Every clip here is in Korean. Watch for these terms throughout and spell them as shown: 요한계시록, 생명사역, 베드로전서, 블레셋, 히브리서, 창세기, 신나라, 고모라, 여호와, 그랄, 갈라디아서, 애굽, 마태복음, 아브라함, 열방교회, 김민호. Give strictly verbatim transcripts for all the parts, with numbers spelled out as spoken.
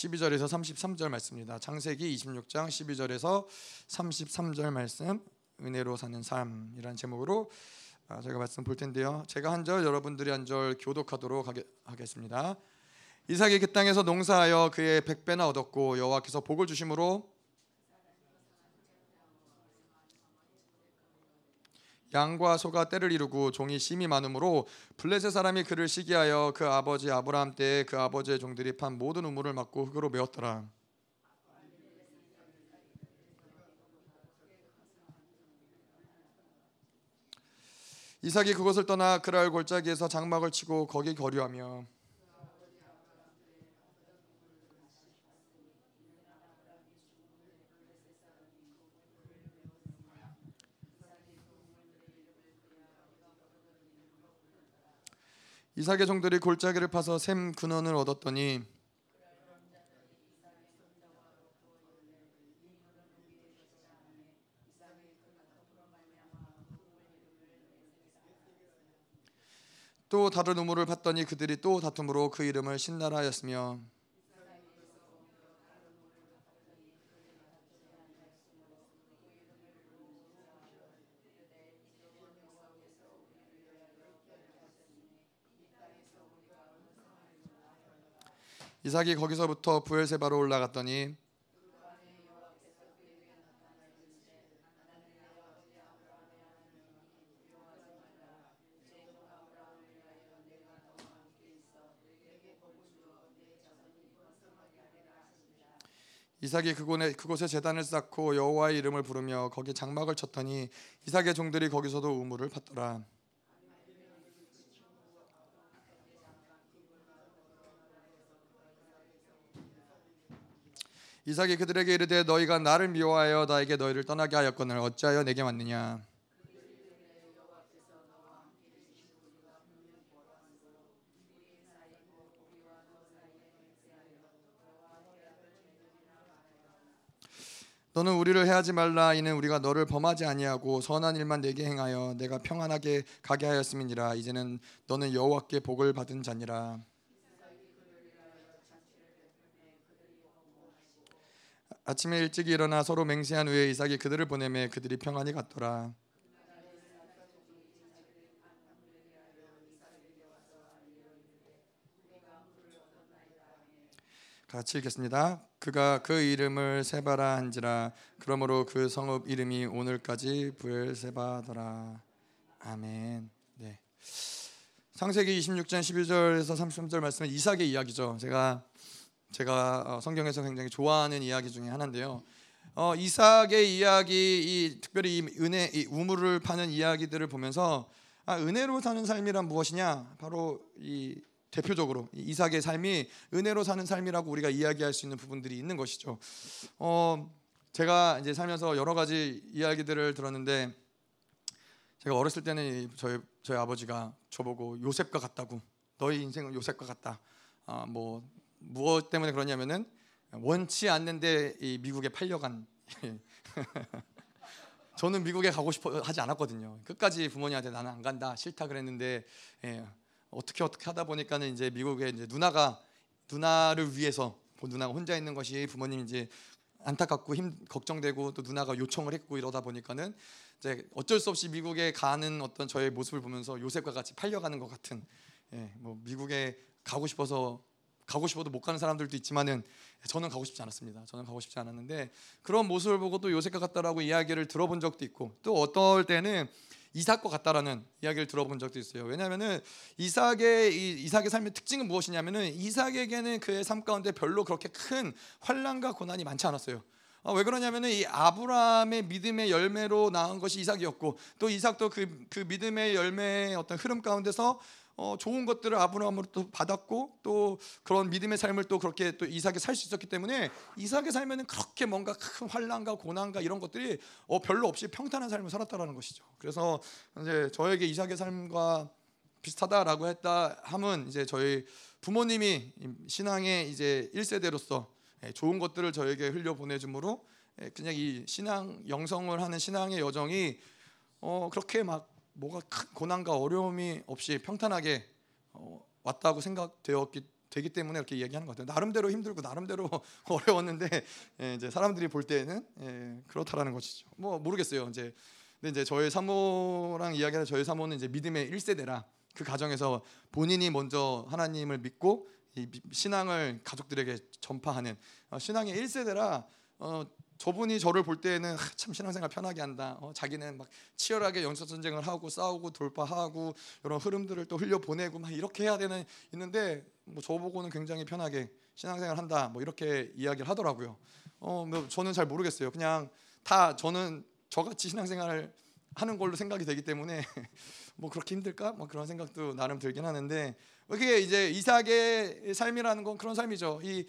십이 절에서 삼십삼 절 말씀입니다. 창세기 이십육 장 십이 절에서 삼십삼 절 말씀, 은혜로 사는 삶이라는 제목으로 제가 말씀 볼 텐데요. 제가 한 절, 여러분들이 한 절 교독하도록 하겠습니다. 이삭이 그 땅에서 농사하여 그의 백배나 얻었고 여호와께서 복을 주심으로 양과 소가 때를 이루고 종이 심히 많음으로 블레셋 사람이 그를 시기하여 그 아버지 아브라함 때에 그 아버지의 종들이 판 모든 우물을 막고 흙으로 메웠더라. 이삭이 그곳을 떠나 그랄 골짜기에서 장막을 치고 거기 거류하며 이삭의 종들이 골짜기를 파서 샘 근원을 얻었더니 또 다른 우물을 팠더니 그들이 또 다툼으로 그 이름을 신나라 하였으며 이삭이 거기서부터 부엘세바로 올라갔더니 이삭이 그곳에, 그곳에 제단을 쌓고 여호와의 이름을 부르며 거기 장막을 쳤더니 이삭의 종들이 거기서도 우물을 팠더라. 이삭이 그들에게 이르되 너희가 나를 미워하여 나에게 너희를 떠나게 하였거늘 어찌하여 내게 왔느냐. 너는 우리를 해하지 말라. 이는 우리가 너를 범하지 아니하고 선한 일만 내게 행하여 내가 평안하게 가게 하였음이니라. 이제는 너는 여호와께 복을 받은 자니라. 아침에 일찍 일어나 서로 맹세한 후에 이삭이 그들을 보내매 그들이 평안히 갔더라. 같이 읽겠습니다. 그가 그 이름을 세바라 한지라. 그러므로 그 성읍 이름이 오늘까지 부엘세바더라. 아멘. 네. 창세기 이십육 장 십이 절에서 삼십삼 절 말씀은 이삭의 이야기죠. 제가 제가 성경에서 굉장히 좋아하는 이야기 중에 하나인데요. 어, 이삭의 이야기, 이, 특별히 이 은혜, 이 우물을 파는 이야기들을 보면서 아, 은혜로 사는 삶이란 무엇이냐? 바로 이 대표적으로 이 이삭의 삶이 은혜로 사는 삶이라고 우리가 이야기할 수 있는 부분들이 있는 것이죠. 어, 제가 이제 살면서 여러 가지 이야기들을 들었는데 제가 어렸을 때는 저희 저희 아버지가 저보고 요셉과 같다고, 너희 인생은 요셉과 같다. 아, 뭐 무엇 때문에 그러냐면은 원치 않는데 이 미국에 팔려간 저는 미국에 가고 싶어 하지 않았거든요. 끝까지 부모님한테 나는 안 간다, 싫다 그랬는데 예, 어떻게 어떻게 하다 보니까는 이제 미국에 이제 누나가 누나를 위해서 누나가 혼자 있는 것이 부모님 이제 안타깝고 힘 걱정되고 또 누나가 요청을 했고 이러다 보니까는 이제 어쩔 수 없이 미국에 가는 어떤 저의 모습을 보면서 요셉과 같이 팔려가는 것 같은 예, 뭐 미국에 가고 싶어서. 가고 싶어도 못 가는 사람들도 있지만은 저는 가고 싶지 않았습니다. 저는 가고 싶지 않았는데 그런 모습을 보고 또 요셉과 같다라고 이야기를 들어본 적도 있고 또 어떨 때는 이삭과 같다라는 이야기를 들어본 적도 있어요. 왜냐하면은 이삭의 이, 이삭의 삶의 특징은 무엇이냐면은 이삭에게는 그의 삶 가운데 별로 그렇게 큰 환난과 고난이 많지 않았어요. 아, 왜 그러냐면은 이 아브라함의 믿음의 열매로 낳은 것이 이삭이었고 또 이삭도 그, 그 믿음의 열매의 어떤 흐름 가운데서 어, 좋은 것들을 아브라함으로부터 받았고 또 그런 믿음의 삶을 또 그렇게 또 이삭이 살 수 있었기 때문에 이삭의 삶에는 그렇게 뭔가 큰 환난과 고난과 이런 것들이 어, 별로 없이 평탄한 삶을 살았다라는 것이죠. 그래서 이제 저에게 이삭의 삶과 비슷하다라고 했다 함은 이제 저희 부모님이 신앙의 이제 일 세대로서 좋은 것들을 저에게 흘려 보내줌으로 그냥 이 신앙 영성을 하는 신앙의 여정이 어, 그렇게 막 뭐가 큰 고난과 어려움이 없이 평탄하게 어, 왔다고 생각되었기 되기 때문에 이렇게 얘기하는 것 같아요. 나름대로 힘들고 나름대로 어려웠는데 이제 사람들이 볼 때는 그렇다라는 것이죠. 뭐 모르겠어요. 이제 근데 이제 저희 사모랑 이야기하는 저희 사모는 이제 믿음의 일 세대라 그 가정에서 본인이 먼저 하나님을 믿고 이 신앙을 가족들에게 전파하는 신앙의 일 세대라 어, 저분이 저를 볼 때는 참 신앙생활 편하게 한다. 어, 자기는 막 치열하게 영적 전쟁을 하고 싸우고 돌파하고 이런 흐름들을 또 흘려 보내고 막 이렇게 해야 되는 있는데 뭐 저보고는 굉장히 편하게 신앙생활 한다. 뭐 이렇게 이야기를 하더라고요. 어, 뭐 저는 잘 모르겠어요. 그냥 다 저는 저같이 신앙생활을 하는 걸로 생각이 되기 때문에 뭐 그렇게 힘들까? 뭐 그런 생각도 나름 들긴 하는데 그게 이제 이삭의 삶이라는 건 그런 삶이죠. 이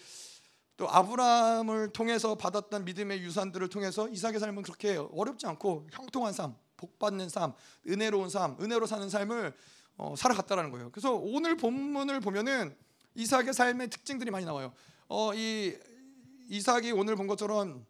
또 아브라함을 통해서 받았던 믿음의 유산들을 통해서 이삭의 삶은 그렇게 어렵지 않고 형통한 삶, 복받는 삶, 은혜로운 삶, 은혜로 사는 삶을 어, 살아갔다라는 거예요. 그래서 오늘 본문을 보면은 이삭의 삶의 특징들이 많이 나와요. 어, 이 이삭이 오늘 본 것처럼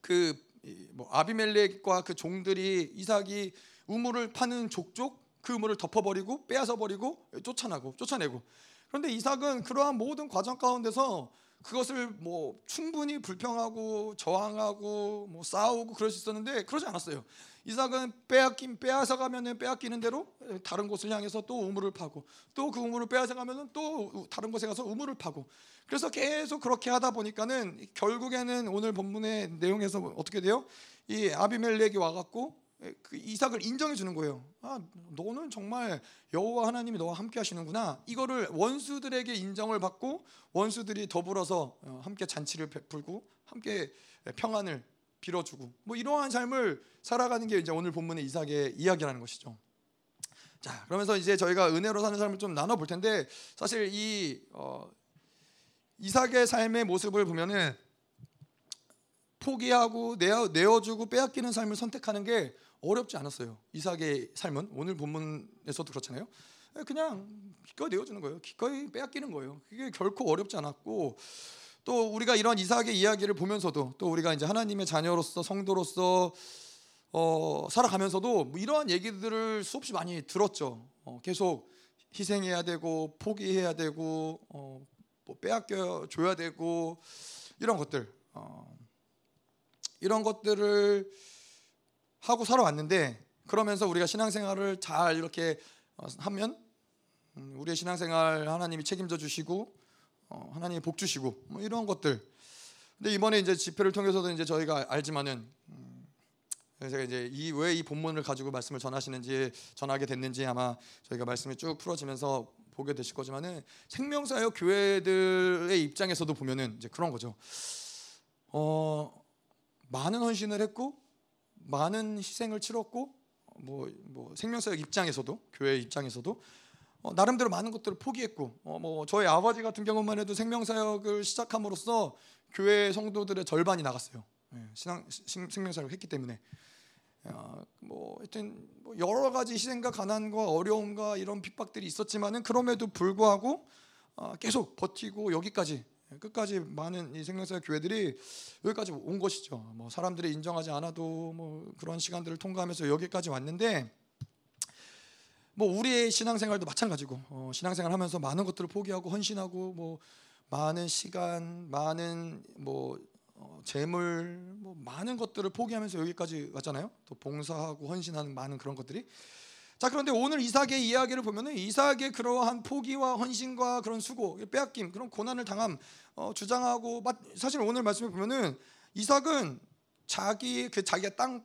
그 뭐 아비멜렉과 그 종들이 이삭이 우물을 파는 족족 그 우물을 덮어버리고 빼앗아버리고 쫓아나고 쫓아내고 그런데 이삭은 그러한 모든 과정 가운데서 그것을 뭐 충분히 불평하고 저항하고 뭐 싸우고 그럴 수 있었는데 그러지 않았어요. 이삭은 빼앗긴 빼앗아 가면은 빼앗기는 대로 다른 곳을 향해서 또 우물을 파고 또 그 우물을 빼앗아 가면은 또 다른 곳에 가서 우물을 파고 그래서 계속 그렇게 하다 보니까는 결국에는 오늘 본문의 내용에서 어떻게 돼요? 이 아비멜렉이 와갖고 그 이삭을 인정해 주는 거예요. 아, 너는 정말 여호와 하나님이 너와 함께 하시는구나. 이거를 원수들에게 인정을 받고 원수들이 더불어서 함께 잔치를 베풀고 함께 평안을 빌어주고 뭐 이러한 삶을 살아가는 게 이제 오늘 본문의 이삭의 이야기라는 것이죠. 자, 그러면서 이제 저희가 은혜로 사는 삶을 좀 나눠 볼 텐데 사실 이 어, 이삭의 삶의 모습을 보면은 포기하고 내어, 내어주고 빼앗기는 삶을 선택하는 게 어렵지 않았어요. 이삭의 삶은 오늘 본문에서도 그렇잖아요. 그냥 기꺼이 내어주는 거예요. 기꺼이 빼앗기는 거예요. 그게 결코 어렵지 않았고 또 우리가 이런 이삭의 이야기를 보면서도 또 우리가 이제 하나님의 자녀로서 성도로서 어, 살아가면서도 뭐 이러한 얘기들을 수없이 많이 들었죠. 어, 계속 희생해야 되고 포기해야 되고 어, 뭐 빼앗겨줘야 되고 이런 것들 어, 이런 것들을 하고 살아왔는데 그러면서 우리가 신앙생활을 잘 이렇게 하면 우리의 신앙생활 하나님이 책임져 주시고 하나님이 복 주시고 뭐 이런 것들. 근데 이번에 이제 집회를 통해서도 이제 저희가 알지만은 제가 이제 이 왜 이 본문을 가지고 말씀을 전하시는지 전하게 됐는지 아마 저희가 말씀이 쭉 풀어지면서 보게 되실 거지만은 생명사역 교회들의 입장에서도 보면은 이제 그런 거죠. 어. 많은 헌신을 했고 많은 희생을 치렀고 뭐, 뭐 생명사역 입장에서도 교회 입장에서도 어, 나름대로 많은 것들을 포기했고 어, 뭐 저희 아버지 같은 경우만 해도 생명사역을 시작함으로써 교회 성도들의 절반이 나갔어요. 예, 신앙, 신, 생명사역을 했기 때문에 어, 뭐 하여튼 뭐 여러 가지 희생과 가난과 어려움과 이런 핍박들이 있었지만은 그럼에도 불구하고 어, 계속 버티고 여기까지 끝까지 많은 이 생명사역 교회들이 여기까지 온 것이죠. 뭐 사람들이 인정하지 않아도 뭐 그런 시간들을 통과하면서 여기까지 왔는데 뭐 우리의 신앙생활도 마찬가지고 어 신앙생활하면서 많은 것들을 포기하고 헌신하고 뭐 많은 시간, 많은 뭐 어 재물, 뭐 많은 것들을 포기하면서 여기까지 왔잖아요. 또 봉사하고 헌신하는 많은 그런 것들이. 자, 그런데 오늘 이삭의 이야기를 보면은 이삭의 그러한 포기와 헌신과 그런 수고, 빼앗김, 그런 고난을 당함 어, 주장하고 사실 오늘 말씀을 보면은 이삭은 자기 그 자기가 땅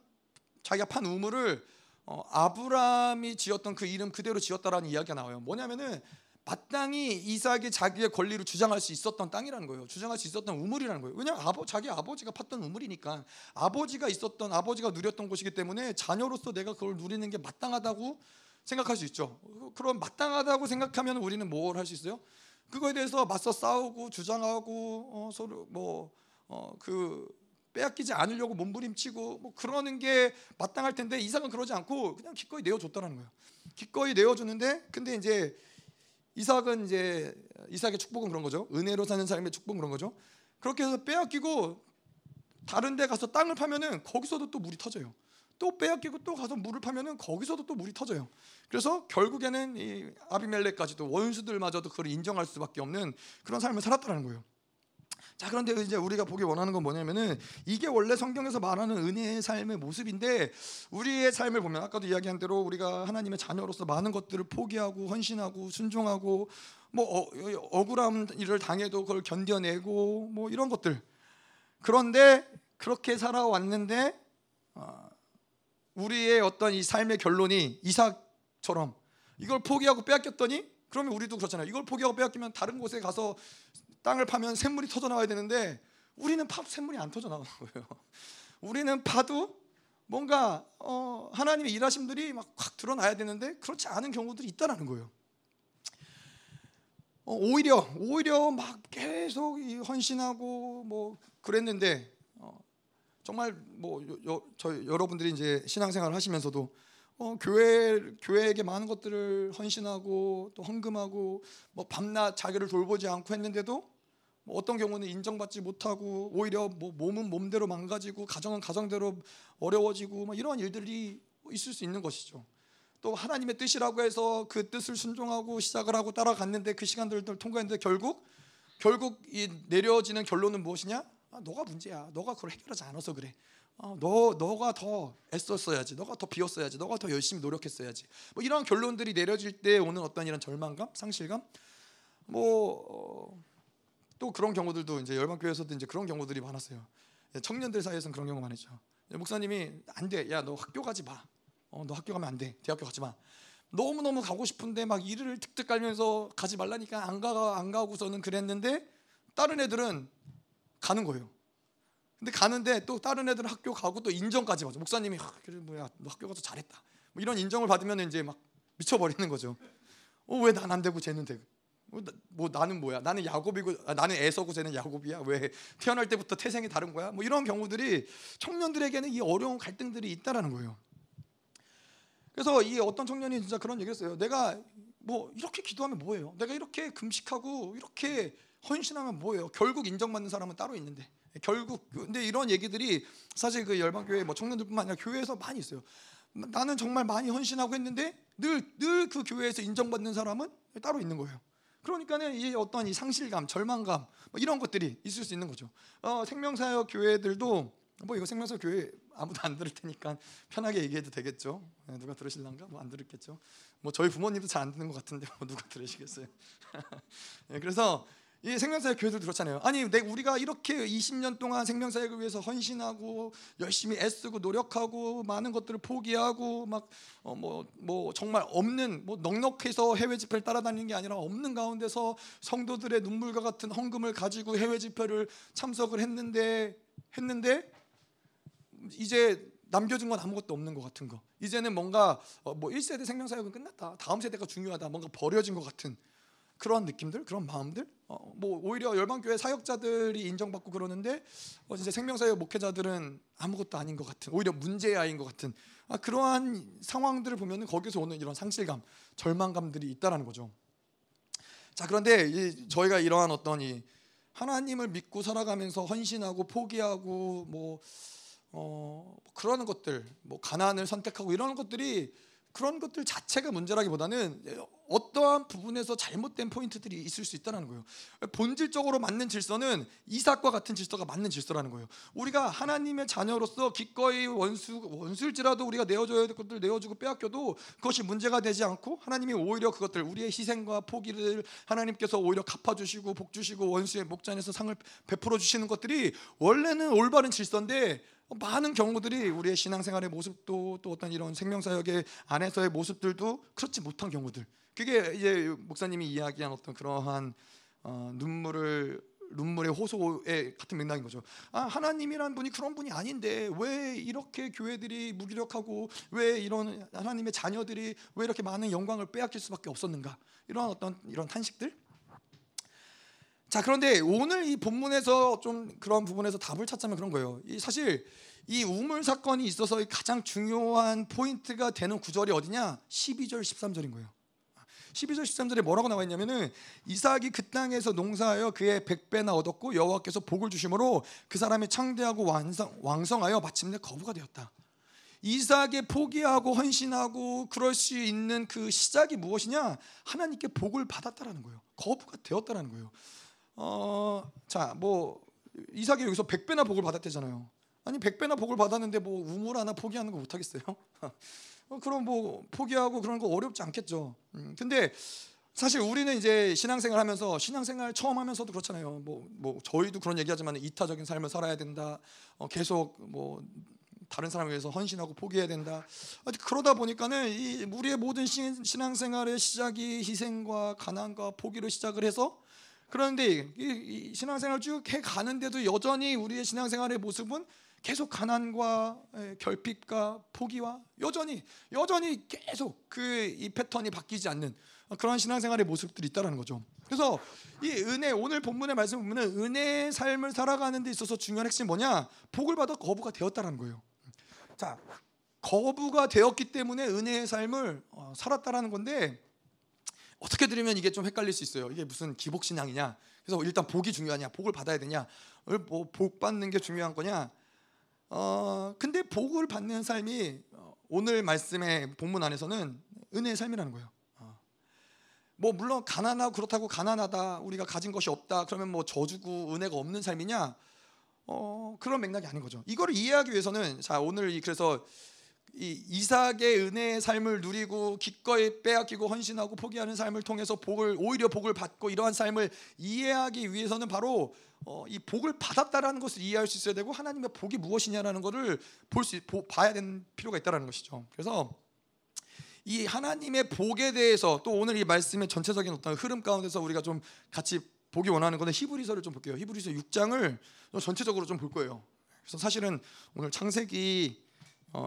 자기가 판 우물을 어, 아브라함이 지었던 그 이름 그대로 지었다라는 이야기가 나와요. 뭐냐면은 마땅히 이삭이 자기의 권리를 주장할 수 있었던 땅이라는 거예요. 주장할 수 있었던 우물이라는 거예요. 왜냐하면 아버, 자기 아버지가 팠던 우물이니까 아버지가 있었던 아버지가 누렸던 곳이기 때문에 자녀로서 내가 그걸 누리는 게 마땅하다고 생각할 수 있죠. 그럼 마땅하다고 생각하면 우리는 뭘 할 수 있어요? 그거에 대해서 맞서 싸우고 주장하고 어, 서로 뭐 어, 그 빼앗기지 않으려고 몸부림치고 뭐 그러는 게 마땅할 텐데 이삭은 그러지 않고 그냥 기꺼이 내어줬다는 거예요. 기꺼이 내어줬는데 근데 이제 이삭은 이제 이삭의 축복은 그런 거죠. 은혜로 사는 삶의 축복은 그런 거죠. 그렇게 해서 빼앗기고 다른 데 가서 땅을 파면은 거기서도 또 물이 터져요. 또 빼앗기고 또 가서 물을 파면은 거기서도 또 물이 터져요. 그래서 결국에는 이 아비멜렉까지도 원수들마저도 그걸 인정할 수밖에 없는 그런 삶을 살았다는 거예요. 자, 그런데 이제 우리가 보기 원하는 건 뭐냐면은 이게 원래 성경에서 말하는 은혜의 삶의 모습인데, 우리의 삶을 보면 아까도 이야기한 대로 우리가 하나님의 자녀로서 많은 것들을 포기하고 헌신하고 순종하고 뭐 어, 억울한 일을 당해도 그걸 견뎌내고 뭐 이런 것들, 그런데 그렇게 살아왔는데 어, 우리의 어떤 이 삶의 결론이 이삭처럼 이걸 포기하고 빼앗겼더니, 그러면 우리도 그렇잖아요. 이걸 포기하고 빼앗기면 다른 곳에 가서 땅을 파면 샘물이 터져나와야 되는데 우리는 파도 샘물이 안 터져나오는 거예요. 우리는 파도 뭔가 어, 하나님의 일하심들이 막 확 드러나야 되는데 그렇지 않은 경우들이 있다라는 거예요. 어, 오히려 오히려 막 계속 이 헌신하고 뭐 그랬는데 어, 정말 뭐 여, 여, 저 여러분들이 이제 신앙생활을 하시면서도 어, 교회 교회에게 많은 것들을 헌신하고 또 헌금하고 뭐 밤낮 자기를 돌보지 않고 했는데도 뭐 어떤 경우는 인정받지 못하고 오히려 뭐 몸은 몸대로 망가지고 가정은 가정대로 어려워지고 뭐 이런 일들이 있을 수 있는 것이죠. 또 하나님의 뜻이라고 해서 그 뜻을 순종하고 시작을 하고 따라갔는데 그 시간들을 통과했는데 결국 결국 이 내려지는 결론은 무엇이냐? 아, 너가 문제야. 너가 그걸 해결하지 않아서 그래. 어, 너, 너가 더 애썼어야지. 너가 더 비웠어야지. 너가 더 열심히 노력했어야지. 뭐 이런 결론들이 내려질 때 오는 어떤 이런 절망감, 상실감, 뭐 또 어, 그런 경우들도 이제 열방교회에서도 이제 그런 경우들이 많았어요. 청년들 사이에서는 그런 경우 많았죠. 목사님이 안 돼. 야, 너 학교 가지 마. 어, 너 학교 가면 안 돼. 대학교 가지 마. 너무 너무 가고 싶은데 막 이를 틱틱 깔면서 가지 말라니까 안 가가 안 가고서는 그랬는데 다른 애들은 가는 거예요. 근데 가는데 또 다른 애들은 학교 가고 또 인정까지 받죠. 목사님이 하, 그래 뭐야, 너 학교 가서 잘했다. 뭐 이런 인정을 받으면 이제 막 미쳐버리는 거죠. 어, 왜 난 안 되고 쟤는 되고? 뭐, 나, 뭐 나는 뭐야? 나는 야곱이고 아, 나는 에서고 쟤는 야곱이야? 왜 태어날 때부터 태생이 다른 거야? 뭐 이런 경우들이 청년들에게는 이 어려운 갈등들이 있다라는 거예요. 그래서 이 어떤 청년이 진짜 그런 얘기했어요. 내가 뭐 이렇게 기도하면 뭐예요? 내가 이렇게 금식하고 이렇게 헌신하면 뭐예요? 결국 인정받는 사람은 따로 있는데. 결국 근데 이런 얘기들이 사실 그 열방교회 뭐 청년들뿐만 아니라 교회에서 많이 있어요. 나는 정말 많이 헌신하고 했는데 늘 늘 그 교회에서 인정받는 사람은 따로 있는 거예요. 그러니까는 이 어떤 이 상실감, 절망감 뭐 이런 것들이 있을 수 있는 거죠. 어, 생명사역 교회들도 뭐 이거 생명사역 교회 아무도 안 들을 테니까 편하게 얘기해도 되겠죠. 누가 들으실란가? 뭐 안 들었겠죠. 뭐 저희 부모님도 잘 안 듣는 것 같은데 뭐 누가 들으시겠어요? 그래서 이 생명사역 교회들 그렇잖아요. 아니, 내 우리가 이렇게 이십 년 동안 생명사역을 위해서 헌신하고 열심히 애쓰고 노력하고 많은 것들을 포기하고 막 어 뭐 뭐 정말 없는 뭐 넉넉해서 해외 집회를 따라다니는 게 아니라 없는 가운데서 성도들의 눈물과 같은 헌금을 가지고 해외 집회를 참석을 했는데 했는데 이제 남겨준 건 아무것도 없는 것 같은 거. 이제는 뭔가 어 뭐 일 세대 생명사역은 끝났다. 다음 세대가 중요하다. 뭔가 버려진 것 같은 그런 느낌들, 그런 마음들. 어, 뭐 오히려 열방교회 사역자들이 인정받고 그러는데 어, 진짜 생명사역 목회자들은 아무것도 아닌 것 같은, 오히려 문제의 아이인 것 같은 아, 그러한 상황들을 보면 거기서 오는 이런 상실감, 절망감들이 있다라는 거죠. 자, 그런데 이, 저희가 이러한 어떤 이 하나님을 믿고 살아가면서 헌신하고 포기하고 뭐 어, 그러는 것들, 뭐 가난을 선택하고 이런 것들이 그런 것들 자체가 문제라기보다는 어떠한 부분에서 잘못된 포인트들이 있을 수 있다는 거예요. 본질적으로 맞는 질서는 이삭과 같은 질서가 맞는 질서라는 거예요. 우리가 하나님의 자녀로서 기꺼이 원수, 원수일지라도 우리가 내어줘야 될 것들을 내어주고 빼앗겨도 그것이 문제가 되지 않고, 하나님이 오히려 그것들, 우리의 희생과 포기를 하나님께서 오히려 갚아주시고 복주시고 원수의 목전에서 상을 베풀어 주시는 것들이 원래는 올바른 질서인데, 많은 경우들이 우리의 신앙생활의 모습도 또 어떤 이런 생명사역의 안에서의 모습들도 그렇지 못한 경우들, 그게 이제 목사님이 이야기한 어떤 그러한 어, 눈물을 눈물의 호소에 같은 맥락인 거죠. 아, 하나님이란 분이 그런 분이 아닌데 왜 이렇게 교회들이 무기력하고 왜 이런 하나님의 자녀들이 왜 이렇게 많은 영광을 빼앗길 수밖에 없었는가, 이런 어떤 이런 탄식들. 자, 그런데 오늘 이 본문에서 좀 그런 부분에서 답을 찾자면 그런 거예요. 이 사실 이 우물 사건이 있어서 가장 중요한 포인트가 되는 구절이 어디냐? 십이 절, 십삼 절인 거예요. 십이 절, 십삼 절에 뭐라고 나와 있냐면은 이삭이 그 땅에서 농사하여 그의 백배나 얻었고 여호와께서 복을 주심으로 그 사람이 창대하고 왕성, 왕성하여 마침내 거부가 되었다. 이삭에 포기하고 헌신하고 그럴 수 있는 그 시작이 무엇이냐? 하나님께 복을 받았다라는 거예요. 거부가 되었다라는 거예요. 어, 자, 뭐 이삭이 여기서 백 배나 복을 받았대잖아요. 아니 백 배나 복을 받았는데 뭐 우물 하나 포기하는 거 못하겠어요? 그럼 뭐 포기하고 그런 거 어렵지 않겠죠. 음, 근데 사실 우리는 이제 신앙생활 하면서 신앙생활 처음 하면서도 그렇잖아요. 뭐, 뭐 저희도 그런 얘기하지만 이타적인 삶을 살아야 된다. 어, 계속 뭐 다른 사람을 위해서 헌신하고 포기해야 된다. 그러다 보니까는 이 우리의 모든 신, 신앙생활의 시작이 희생과 가난과 포기로 시작을 해서, 그런데 이, 이 신앙생활 쭉 해가는데도 여전히 우리의 신앙생활의 모습은 계속 가난과 결핍과 포기와 여전히 여전히 계속 그 이 패턴이 바뀌지 않는 그런 신앙생활의 모습들이 있다는 거죠. 그래서 이 은혜, 오늘 본문의 말씀 보면은 은혜의 삶을 살아가는 데 있어서 중요한 핵심이 뭐냐? 복을 받아 거부가 되었다는 거예요. 자, 거부가 되었기 때문에 은혜의 삶을 어, 살았다라는 건데, 어떻게 들으면 이게 좀 헷갈릴 수 있어요. 이게 무슨 기복신앙이냐? 그래서 일단 복이 중요하냐? 복을 받아야 되냐? 뭐 복 받는 게 중요한 거냐? 어, 근데 복을 받는 삶이 오늘 말씀의 본문 안에서는 은혜의 삶이라는 거예요. 뭐 물론 가난하고 그렇다고 가난하다, 우리가 가진 것이 없다 그러면 뭐 저주고 은혜가 없는 삶이냐, 어, 그런 맥락이 아닌 거죠. 이걸 이해하기 위해서는, 자, 오늘 그래서 이 이삭의 은혜의 삶을 누리고 기꺼이 빼앗기고 헌신하고 포기하는 삶을 통해서 복을, 오히려 복을 받고 이러한 삶을 이해하기 위해서는 바로 어, 이 복을 받았다라는 것을 이해할 수 있어야 되고, 하나님의 복이 무엇이냐라는 것을 볼 수, 보, 봐야 되는 필요가 있다는 것이죠. 그래서 이 하나님의 복에 대해서 또 오늘 이 말씀의 전체적인 어떤 흐름 가운데서 우리가 좀 같이 보기 원하는 거는 히브리서를 좀 볼게요. 히브리서 육 장을 전체적으로 좀 볼 거예요. 그래서 사실은 오늘 창세기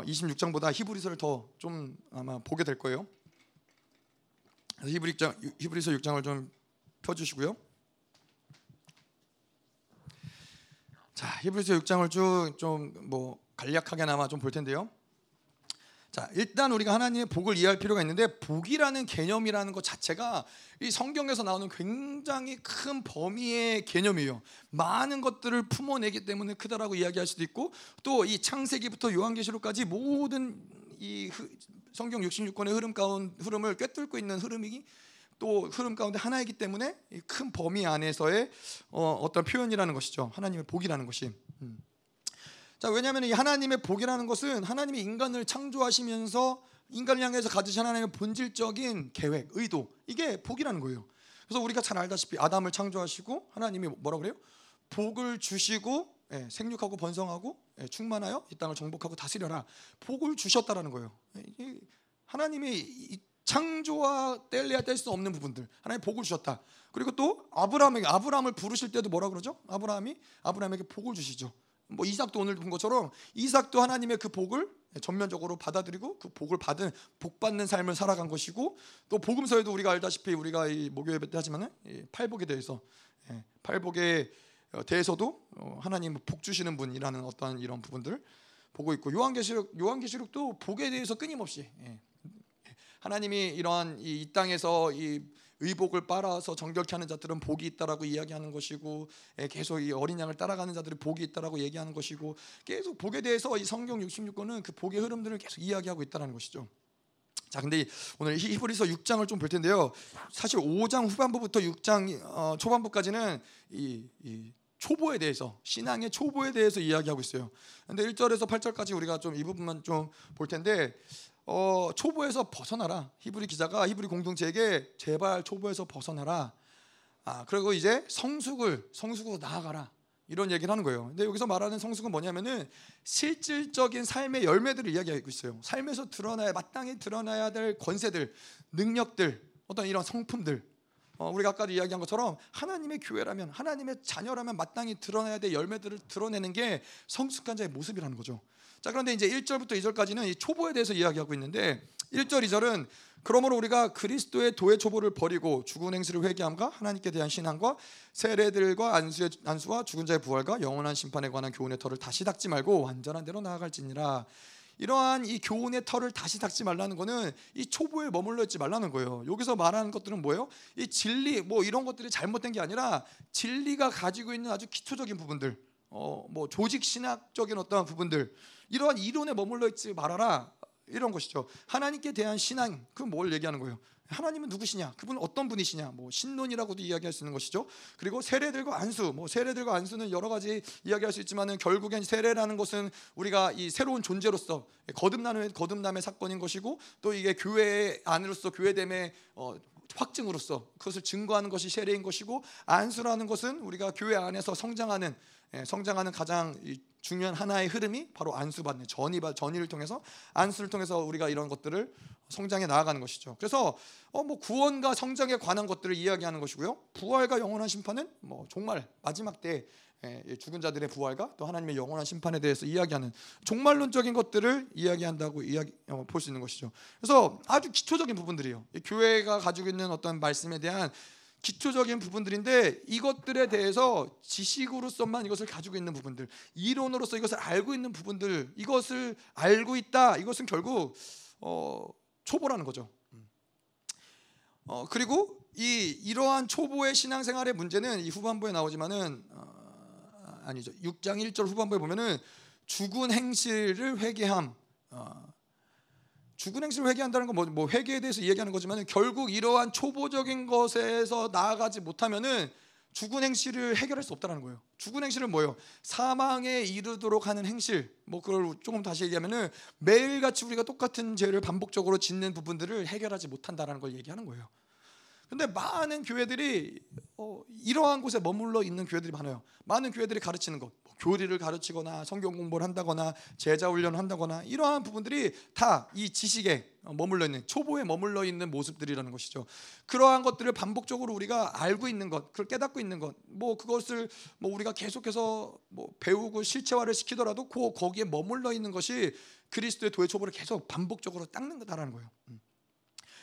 이십육 장보다 히브리서를 더 좀 아마 보게 될 거예요. 그래서 히브리서 육 장을 좀 펴주시고요. 자, 히브리서 육 장을 쭉 좀 뭐 간략하게나마 좀 볼 텐데요. 자, 일단 우리가 하나님의 복을 이해할 필요가 있는데, 복이라는 개념이라는 것 자체가 이 성경에서 나오는 굉장히 큰 범위의 개념이에요. 많은 것들을 품어내기 때문에 크다라고 이야기할 수도 있고, 또 이 창세기부터 요한계시록까지 모든 이 성경 육십육 권의 흐름 가운데 흐름을 꿰뚫고 있는 흐름이 또 흐름 가운데 하나이기 때문에 큰 범위 안에서의 어, 어떤 표현이라는 것이죠. 하나님의 복이라는 것이. 음. 자, 왜냐하면 이 하나님의 복이라는 것은 하나님이 인간을 창조하시면서 인간을 향해서 가지신 하나님의 본질적인 계획, 의도, 이게 복이라는 거예요. 그래서 우리가 잘 알다시피 아담을 창조하시고 하나님이 뭐라 그래요? 복을 주시고 예, 생육하고 번성하고 예, 충만하여 이 땅을 정복하고 다스려라. 복을 주셨다라는 거예요. 이게 하나님이 이 창조와 뗄래야 뗄 수 없는 부분들, 하나님 복을 주셨다. 그리고 또 아브라함에게, 아브라함을 부르실 때도 뭐라 그러죠? 아브라함이 아브라함에게 복을 주시죠. 뭐 이삭도 오늘 본 것처럼 이삭도 하나님의 그 복을 전면적으로 받아들이고 그 복을 받은, 복 받는 삶을 살아간 것이고, 또 복음서에도 우리가 알다시피 우리가 이 목요일 때 하지만은 팔복에 대해서, 팔복에 대해서도 하나님 복 주시는 분이라는 어떤 이런 부분들 보고 있고, 요한계시록 요한계시록도 복에 대해서 끊임없이 하나님이 이러한 이 땅에서 이 의복을 빨아서 정결케 하는 자들은 복이 있다라고 이야기하는 것이고, 계속 이 어린 양을 따라가는 자들이 복이 있다라고 얘기하는 것이고, 계속 복에 대해서 이 성경 육십육 권은 그 복의 흐름들을 계속 이야기하고 있다는 것이죠. 자, 근데 오늘 히브리서 육 장을 좀 볼 텐데요. 사실 오 장 후반부부터 육 장 초반부까지는 이, 이 초보에 대해서, 신앙의 초보에 대해서 이야기하고 있어요. 근데 일 절에서 팔 절까지 우리가 좀 이 부분만 좀 볼 텐데, 어, 초보에서 벗어나라. 히브리 기자가 히브리 공동체에게 제발 초보에서 벗어나라. 아, 그리고 이제 성숙을, 성숙으로 나아가라. 이런 얘기를 하는 거예요. 근데 여기서 말하는 성숙은 뭐냐면은 실질적인 삶의 열매들을 이야기하고 있어요. 삶에서 드러나야, 마땅히 드러나야 될 권세들, 능력들, 어떤 이런 성품들. 어, 우리가 아까도 이야기한 것처럼 하나님의 교회라면, 하나님의 자녀라면 마땅히 드러나야 될 열매들을 드러내는 게 성숙한 자의 모습이라는 거죠. 자, 그런데 이제 일 절부터 이 절까지는 이 초보에 대해서 이야기하고 있는데, 일 절 이 절은 그러므로 우리가 그리스도의 도의 초보를 버리고 죽은 행실을 회개함과 하나님께 대한 신앙과 세례들과 안수의, 안수와 죽은 자의 부활과 영원한 심판에 관한 교훈의 털을 다시 닦지 말고 완전한 대로 나아갈지니라. 이러한 이 교훈의 털을 다시 닦지 말라는 거는 이 초보에 머물러 있지 말라는 거예요. 여기서 말하는 것들은 뭐예요? 이 진리, 뭐 이런 것들이 잘못된 게 아니라 진리가 가지고 있는 아주 기초적인 부분들, 어, 뭐 조직신학적인 어떠한 부분들, 이러한 이론에 머물러 있지 말아라, 이런 것이죠. 하나님께 대한 신앙, 그건 뭘 얘기하는 거예요? 하나님은 누구시냐? 그분은 어떤 분이시냐? 뭐 신론이라고도 이야기할 수 있는 것이죠. 그리고 세례들과 안수, 뭐 세례들과 안수는 여러 가지 이야기할 수 있지만은 결국엔 세례라는 것은 우리가 이 새로운 존재로서 거듭남의 거듭남의 사건인 것이고, 또 이게 교회 안으로서 교회됨의 어, 확증으로서 그것을 증거하는 것이 세례인 것이고, 안수라는 것은 우리가 교회 안에서 성장하는 성장하는 가장 중요한 하나의 흐름이 바로 안수받는 전이, 전의를 통해서 안수를 통해서 우리가 이런 것들을 성장해 나아가는 것이죠. 그래서 어 뭐 구원과 성장에 관한 것들을 이야기하는 것이고요. 부활과 영원한 심판은 뭐 종말 마지막 때 죽은 자들의 부활과 또 하나님의 영원한 심판에 대해서 이야기하는 종말론적인 것들을 이야기한다고 이야기, 어, 볼 수 있는 것이죠. 그래서 아주 기초적인 부분들이에요. 교회가 가지고 있는 어떤 말씀에 대한 기초적인 부분들인데, 이것들에 대해서 지식으로서만 이것을 가지고 있는 부분들, 이론으로서 이것을 알고 있는 부분들, 이것을 알고 있다, 이것은 결국 어, 초보라는 거죠. 어, 그리고 이, 이러한 초보의 신앙생활의 문제는 이 후반부에 나오지만은 어, 아니죠. 육 장 일 절 후반부에 보면은 죽은 행실을 회개함. 어, 죽은 행실을 회개한다는 건 뭐, 뭐 회개에 대해서 이야기하는 거지만, 결국 이러한 초보적인 것에서 나아가지 못하면은 죽은 행실을 해결할 수 없다는 거예요. 죽은 행실은 뭐예요? 사망에 이르도록 하는 행실. 뭐 그걸 조금 다시 얘기하면은 매일같이 우리가 똑같은 죄를 반복적으로 짓는 부분들을 해결하지 못한다라는 걸 얘기하는 거예요. 근데 많은 교회들이 어, 이러한 곳에 머물러 있는 교회들이 많아요. 많은 교회들이 가르치는 것, 뭐 교리를 가르치거나 성경 공부를 한다거나 제자 훈련을 한다거나, 이러한 부분들이 다 이 지식에 머물러 있는, 초보에 머물러 있는 모습들이라는 것이죠. 그러한 것들을 반복적으로 우리가 알고 있는 것, 그걸 깨닫고 있는 것, 뭐 그것을 뭐 우리가 계속해서 뭐 배우고 실체화를 시키더라도 그 거기에 머물러 있는 것이 그리스도의 도의 초보를 계속 반복적으로 닦는 거다라는 거예요.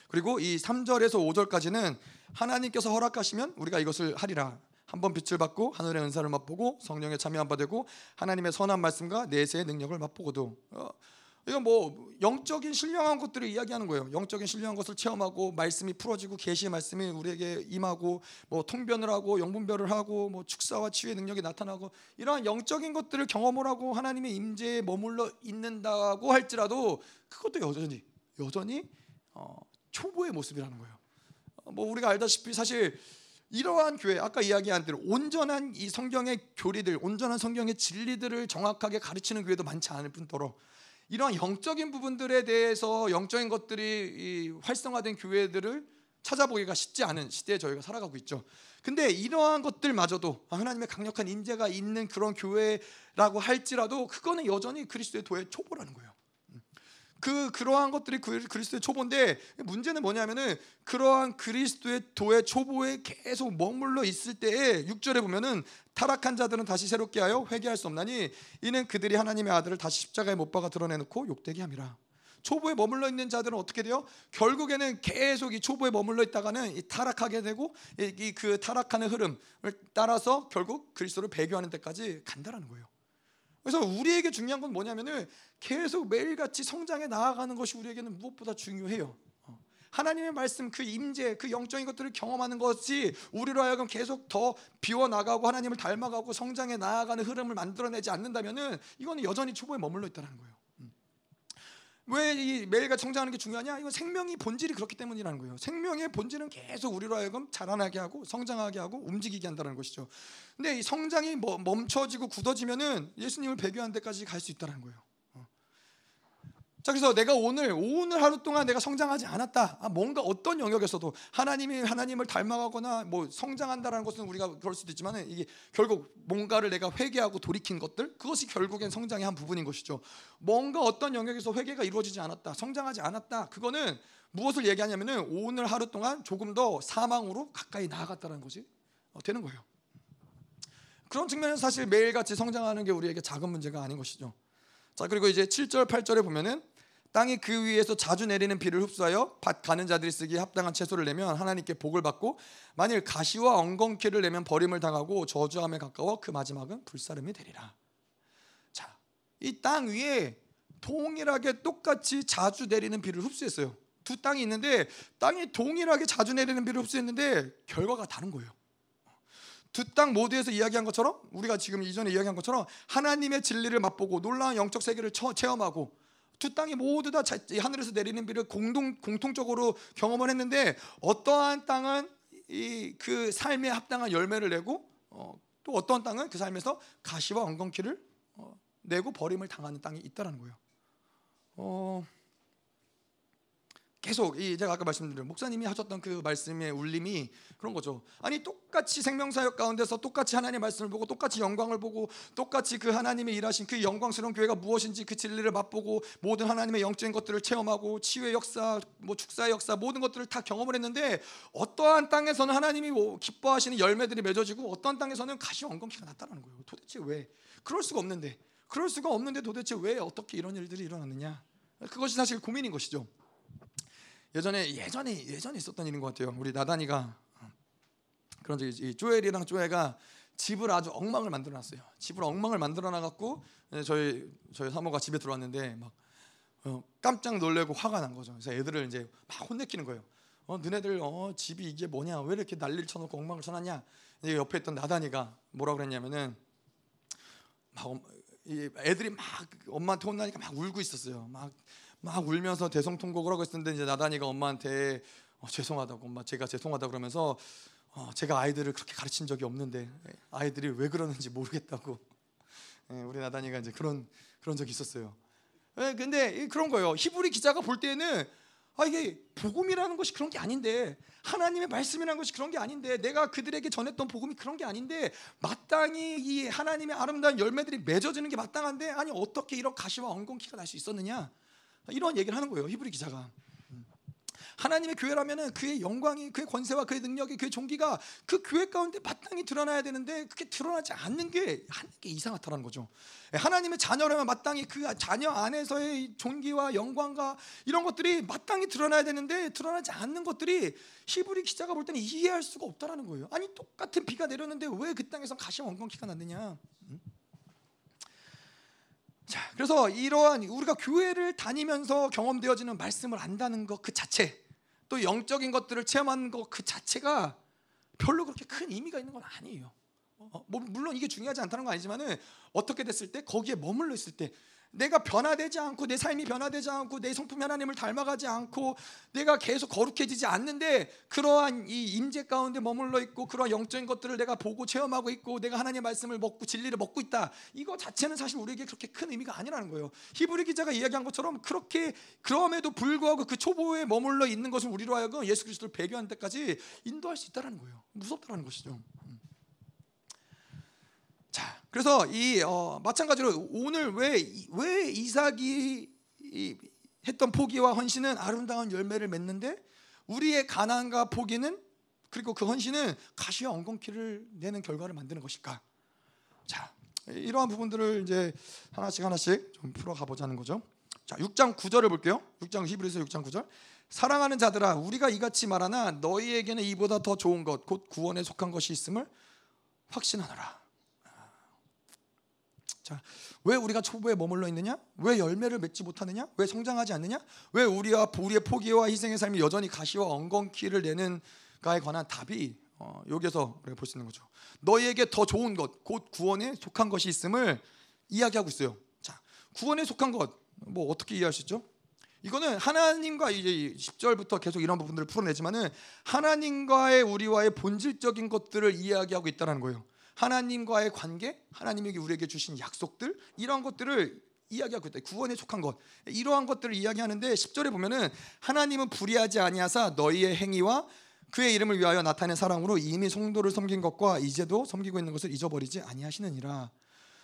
그리고 이 삼 절에서 오 절까지는 하나님께서 허락하시면 우리가 이것을 하리라. 한번 빛을 받고 하늘의 은사를 맛보고 성령의 참여한 바 되고 하나님의 선한 말씀과 내세의 능력을 맛보고도. 어, 이건 뭐 영적인 신령한 것들을 이야기하는 거예요. 영적인 신령한 것을 체험하고 말씀이 풀어지고 계시의 말씀이 우리에게 임하고 뭐 통변을 하고 영분별을 하고 뭐 축사와 치유의 능력이 나타나고, 이러한 영적인 것들을 경험을 하고 하나님의 임재에 머물러 있는다고 할지라도 그것도 여전히 여전히 어, 초보의 모습이라는 거예요. 뭐 우리가 알다시피 사실 이러한 교회, 아까 이야기한 대로 온전한 이 성경의 교리들, 온전한 성경의 진리들을 정확하게 가르치는 교회도 많지 않을 뿐더러 이러한 영적인 부분들에 대해서 영적인 것들이 활성화된 교회들을 찾아보기가 쉽지 않은 시대에 저희가 살아가고 있죠. 근데 이러한 것들마저도 하나님의 강력한 임재가 있는 그런 교회라고 할지라도 그거는 여전히 그리스도의 도의 초보라는 거예요. 그 그러한 것들이 그리스도의 초보인데, 문제는 뭐냐면은 그러한 그리스도의 도의 초보에 계속 머물러 있을 때에 육 절에 보면은 타락한 자들은 다시 새롭게 하여 회개할 수 없나니 이는 그들이 하나님의 아들을 다시 십자가에 못 박아 드러내놓고 욕되게 함이라. 초보에 머물러 있는 자들은 어떻게 돼요? 결국에는 계속 이 초보에 머물러 있다가는 이 타락하게 되고 이 그 타락하는 흐름을 따라서 결국 그리스도를 배교하는 데까지 간다라는 거예요. 그래서 우리에게 중요한 건 뭐냐면은 계속 매일같이 성장해 나아가는 것이 우리에게는 무엇보다 중요해요. 하나님의 말씀, 그 임재, 그 영적인 것들을 경험하는 것이 우리로 하여금 계속 더 비워나가고 하나님을 닮아가고 성장해 나아가는 흐름을 만들어내지 않는다면은 이거는 여전히 초보에 머물러 있다는 거예요. 왜 이 매일같이 성장하는 게 중요하냐? 이건 생명이 본질이 그렇기 때문이라는 거예요. 생명의 본질은 계속 우리로 하여금 자라나게 하고 성장하게 하고 움직이게 한다는 것이죠. 근데 이 성장이 멈춰지고 굳어지면은 예수님을 배교하는 데까지 갈 수 있다는 거예요. 자, 그래서 내가 오늘 오늘 하루 동안 내가 성장하지 않았다. 아, 뭔가 어떤 영역에서도 하나님이 하나님을 닮아가거나 뭐 성장한다라는 것은 우리가 그럴 수도 있지만, 이게 결국 뭔가를 내가 회개하고 돌이킨 것들, 그것이 결국엔 성장의 한 부분인 것이죠. 뭔가 어떤 영역에서 회개가 이루어지지 않았다, 성장하지 않았다. 그거는 무엇을 얘기하냐면은 오늘 하루 동안 조금 더 사망으로 가까이 나아갔다는 것이 되는 거예요. 그런 측면에서 사실 매일같이 성장하는 게 우리에게 작은 문제가 아닌 것이죠. 자, 그리고 이제 칠 절 팔 절에 보면은 땅이 그 위에서 자주 내리는 비를 흡수하여 밭 가는 자들이 쓰기에 합당한 채소를 내면 하나님께 복을 받고, 만일 가시와 엉겅퀴를 내면 버림을 당하고 저주함에 가까워 그 마지막은 불사름이 되리라. 자, 이 땅 위에 동일하게 똑같이 자주 내리는 비를 흡수했어요. 두 땅이 있는데 땅이 동일하게 자주 내리는 비를 흡수했는데 결과가 다른 거예요. 두 땅 모두에서 이야기한 것처럼, 우리가 지금 이전에 이야기한 것처럼 하나님의 진리를 맛보고 놀라운 영적 세계를 처, 체험하고 두 땅이 모두 다 하늘에서 내리는 비를 공동, 공통적으로 경험을 했는데, 어떠한 땅은 이, 그 삶에 합당한 열매를 내고 어, 또 어떤 땅은 그 삶에서 가시와 엉겅퀴를 어, 내고 버림을 당하는 땅이 있다는 거예요. 어, 계속 이 제가 아까 말씀드린 목사님이 하셨던 그 말씀의 울림이 그런 거죠. 아니 똑같이 생명사역 가운데서 똑같이 하나님의 말씀을 보고 똑같이 영광을 보고 똑같이 그 하나님이 일하신 그 영광스러운 교회가 무엇인지 그 진리를 맛보고 모든 하나님의 영적인 것들을 체험하고 치유의 역사, 뭐 축사의 역사, 모든 것들을 다 경험을 했는데, 어떠한 땅에서는 하나님이 뭐 기뻐하시는 열매들이 맺어지고 어떠한 땅에서는 가시 엉겅퀴가 났다는 거예요. 도대체 왜? 그럴 수가 없는데 그럴 수가 없는데 도대체 왜 어떻게 이런 일들이 일어났느냐? 그것이 사실 고민인 것이죠. 예전에 예전에 예전에 있었던 일인 것 같아요. 우리 나단이가 그런 적이, 조엘이랑 조엘가 집을 아주 엉망을 만들어놨어요. 집을 엉망을 만들어놔갖고 저희 저희 사모가 집에 들어왔는데 막 어, 깜짝 놀래고 화가 난 거죠. 그래서 애들을 이제 막 혼내키는 거예요. 어, 너네들 어, 집이 이게 뭐냐? 왜 이렇게 난리를 쳐놓고 엉망을 쳐놨냐? 이제 옆에 있던 나단이가 뭐라 그랬냐면은 막 어, 이 애들이 막 엄마한테 혼나니까 막 울고 있었어요. 막 막 울면서 대성통곡을 하고 있었는데, 이제 나단이가 엄마한테 어, 죄송하다고, 엄마 제가 죄송하다고 그러면서 어, 제가 아이들을 그렇게 가르친 적이 없는데 아이들이 왜 그러는지 모르겠다고. 예, 우리 나단이가 이제 그런 그런 적이 있었어요. 예, 근데 그런 거예요. 히브리 기자가 볼 때는 아 이게 복음이라는 것이 그런 게 아닌데, 하나님의 말씀이라는 것이 그런 게 아닌데, 내가 그들에게 전했던 복음이 그런 게 아닌데, 마땅히 이 하나님의 아름다운 열매들이 맺어지는 게 마땅한데 아니 어떻게 이런 가시와 엉겅퀴가 날 수 있었느냐? 이런 얘기를 하는 거예요. 히브리 기자가. 하나님의 교회라면은 그의 영광이, 그의 권세와 그의 능력이, 그의 종기가 그 교회 가운데 마땅히 드러나야 되는데 그게 드러나지 않는 게, 않는 게 이상하다는 거죠. 하나님의 자녀라면 마땅히 그 자녀 안에서의 종기와 영광과 이런 것들이 마땅히 드러나야 되는데 드러나지 않는 것들이 히브리 기자가 볼 때는 이해할 수가 없다라는 거예요. 아니 똑같은 비가 내렸는데 왜 그 땅에선 가시와 엉겅퀴가 났느냐? 자, 그래서 이러한 우리가 교회를 다니면서 경험되어지는 말씀을 안다는 것 그 자체, 또 영적인 것들을 체험하는 것 그 자체가 별로 그렇게 큰 의미가 있는 건 아니에요. 어, 뭐 물론 이게 중요하지 않다는 건 아니지만은 어떻게 됐을 때, 거기에 머물러 있을 때 내가 변화되지 않고 내 삶이 변화되지 않고 내 성품이 하나님을 닮아가지 않고 내가 계속 거룩해지지 않는데, 그러한 이 임재 가운데 머물러 있고 그러한 영적인 것들을 내가 보고 체험하고 있고 내가 하나님의 말씀을 먹고 진리를 먹고 있다, 이거 자체는 사실 우리에게 그렇게 큰 의미가 아니라는 거예요. 히브리 기자가 이야기한 것처럼 그렇게, 그럼에도 불구하고 그 초보에 머물러 있는 것을 우리로 하여금 예수 그리스도를 배교하는 데까지 인도할 수 있다는 거예요. 무섭다는 것이죠. 자, 그래서 이 어, 마찬가지로 오늘 왜 왜 이삭이 이, 했던 포기와 헌신은 아름다운 열매를 맺는데, 우리의 가난과 포기는, 그리고 그 헌신은 가시와 엉겅퀴를 내는 결과를 만드는 것일까? 자, 이러한 부분들을 이제 하나씩 하나씩 좀 풀어가 보자는 거죠. 자, 육 장 구 절을 볼게요. 육 장 히브리서 육 장 구 절. 사랑하는 자들아, 우리가 이같이 말하나 너희에게는 이보다 더 좋은 것, 곧 구원에 속한 것이 있음을 확신하노라. 자, 왜 우리가 초보에 머물러 있느냐? 왜 열매를 맺지 못하느냐? 왜 성장하지 않느냐? 왜 우리와 우리의 포기와 희생의 삶이 여전히 가시와 엉겅퀴를 내는가에 관한 답이 어, 여기에서 우리가 볼 수 있는 거죠. 너희에게 더 좋은 것, 곧 구원에 속한 것이 있음을 이야기하고 있어요. 자, 구원에 속한 것, 뭐 어떻게 이해할 수 있죠? 이거는 하나님과, 이제 십 절부터 계속 이런 부분들을 풀어내지만은 하나님과의 우리와의 본질적인 것들을 이야기하고 있다는 거예요. 하나님과의 관계, 하나님이 우리에게 주신 약속들, 이러한 것들을 이야기하고 있다. 구원에 속한 것, 이러한 것들을 이야기하는데 십 절에 보면은 하나님은 불의하지 아니하사 너희의 행위와 그의 이름을 위하여 나타낸 사랑으로 이미 성도를 섬긴 것과 이제도 섬기고 있는 것을 잊어버리지 아니하시느니라.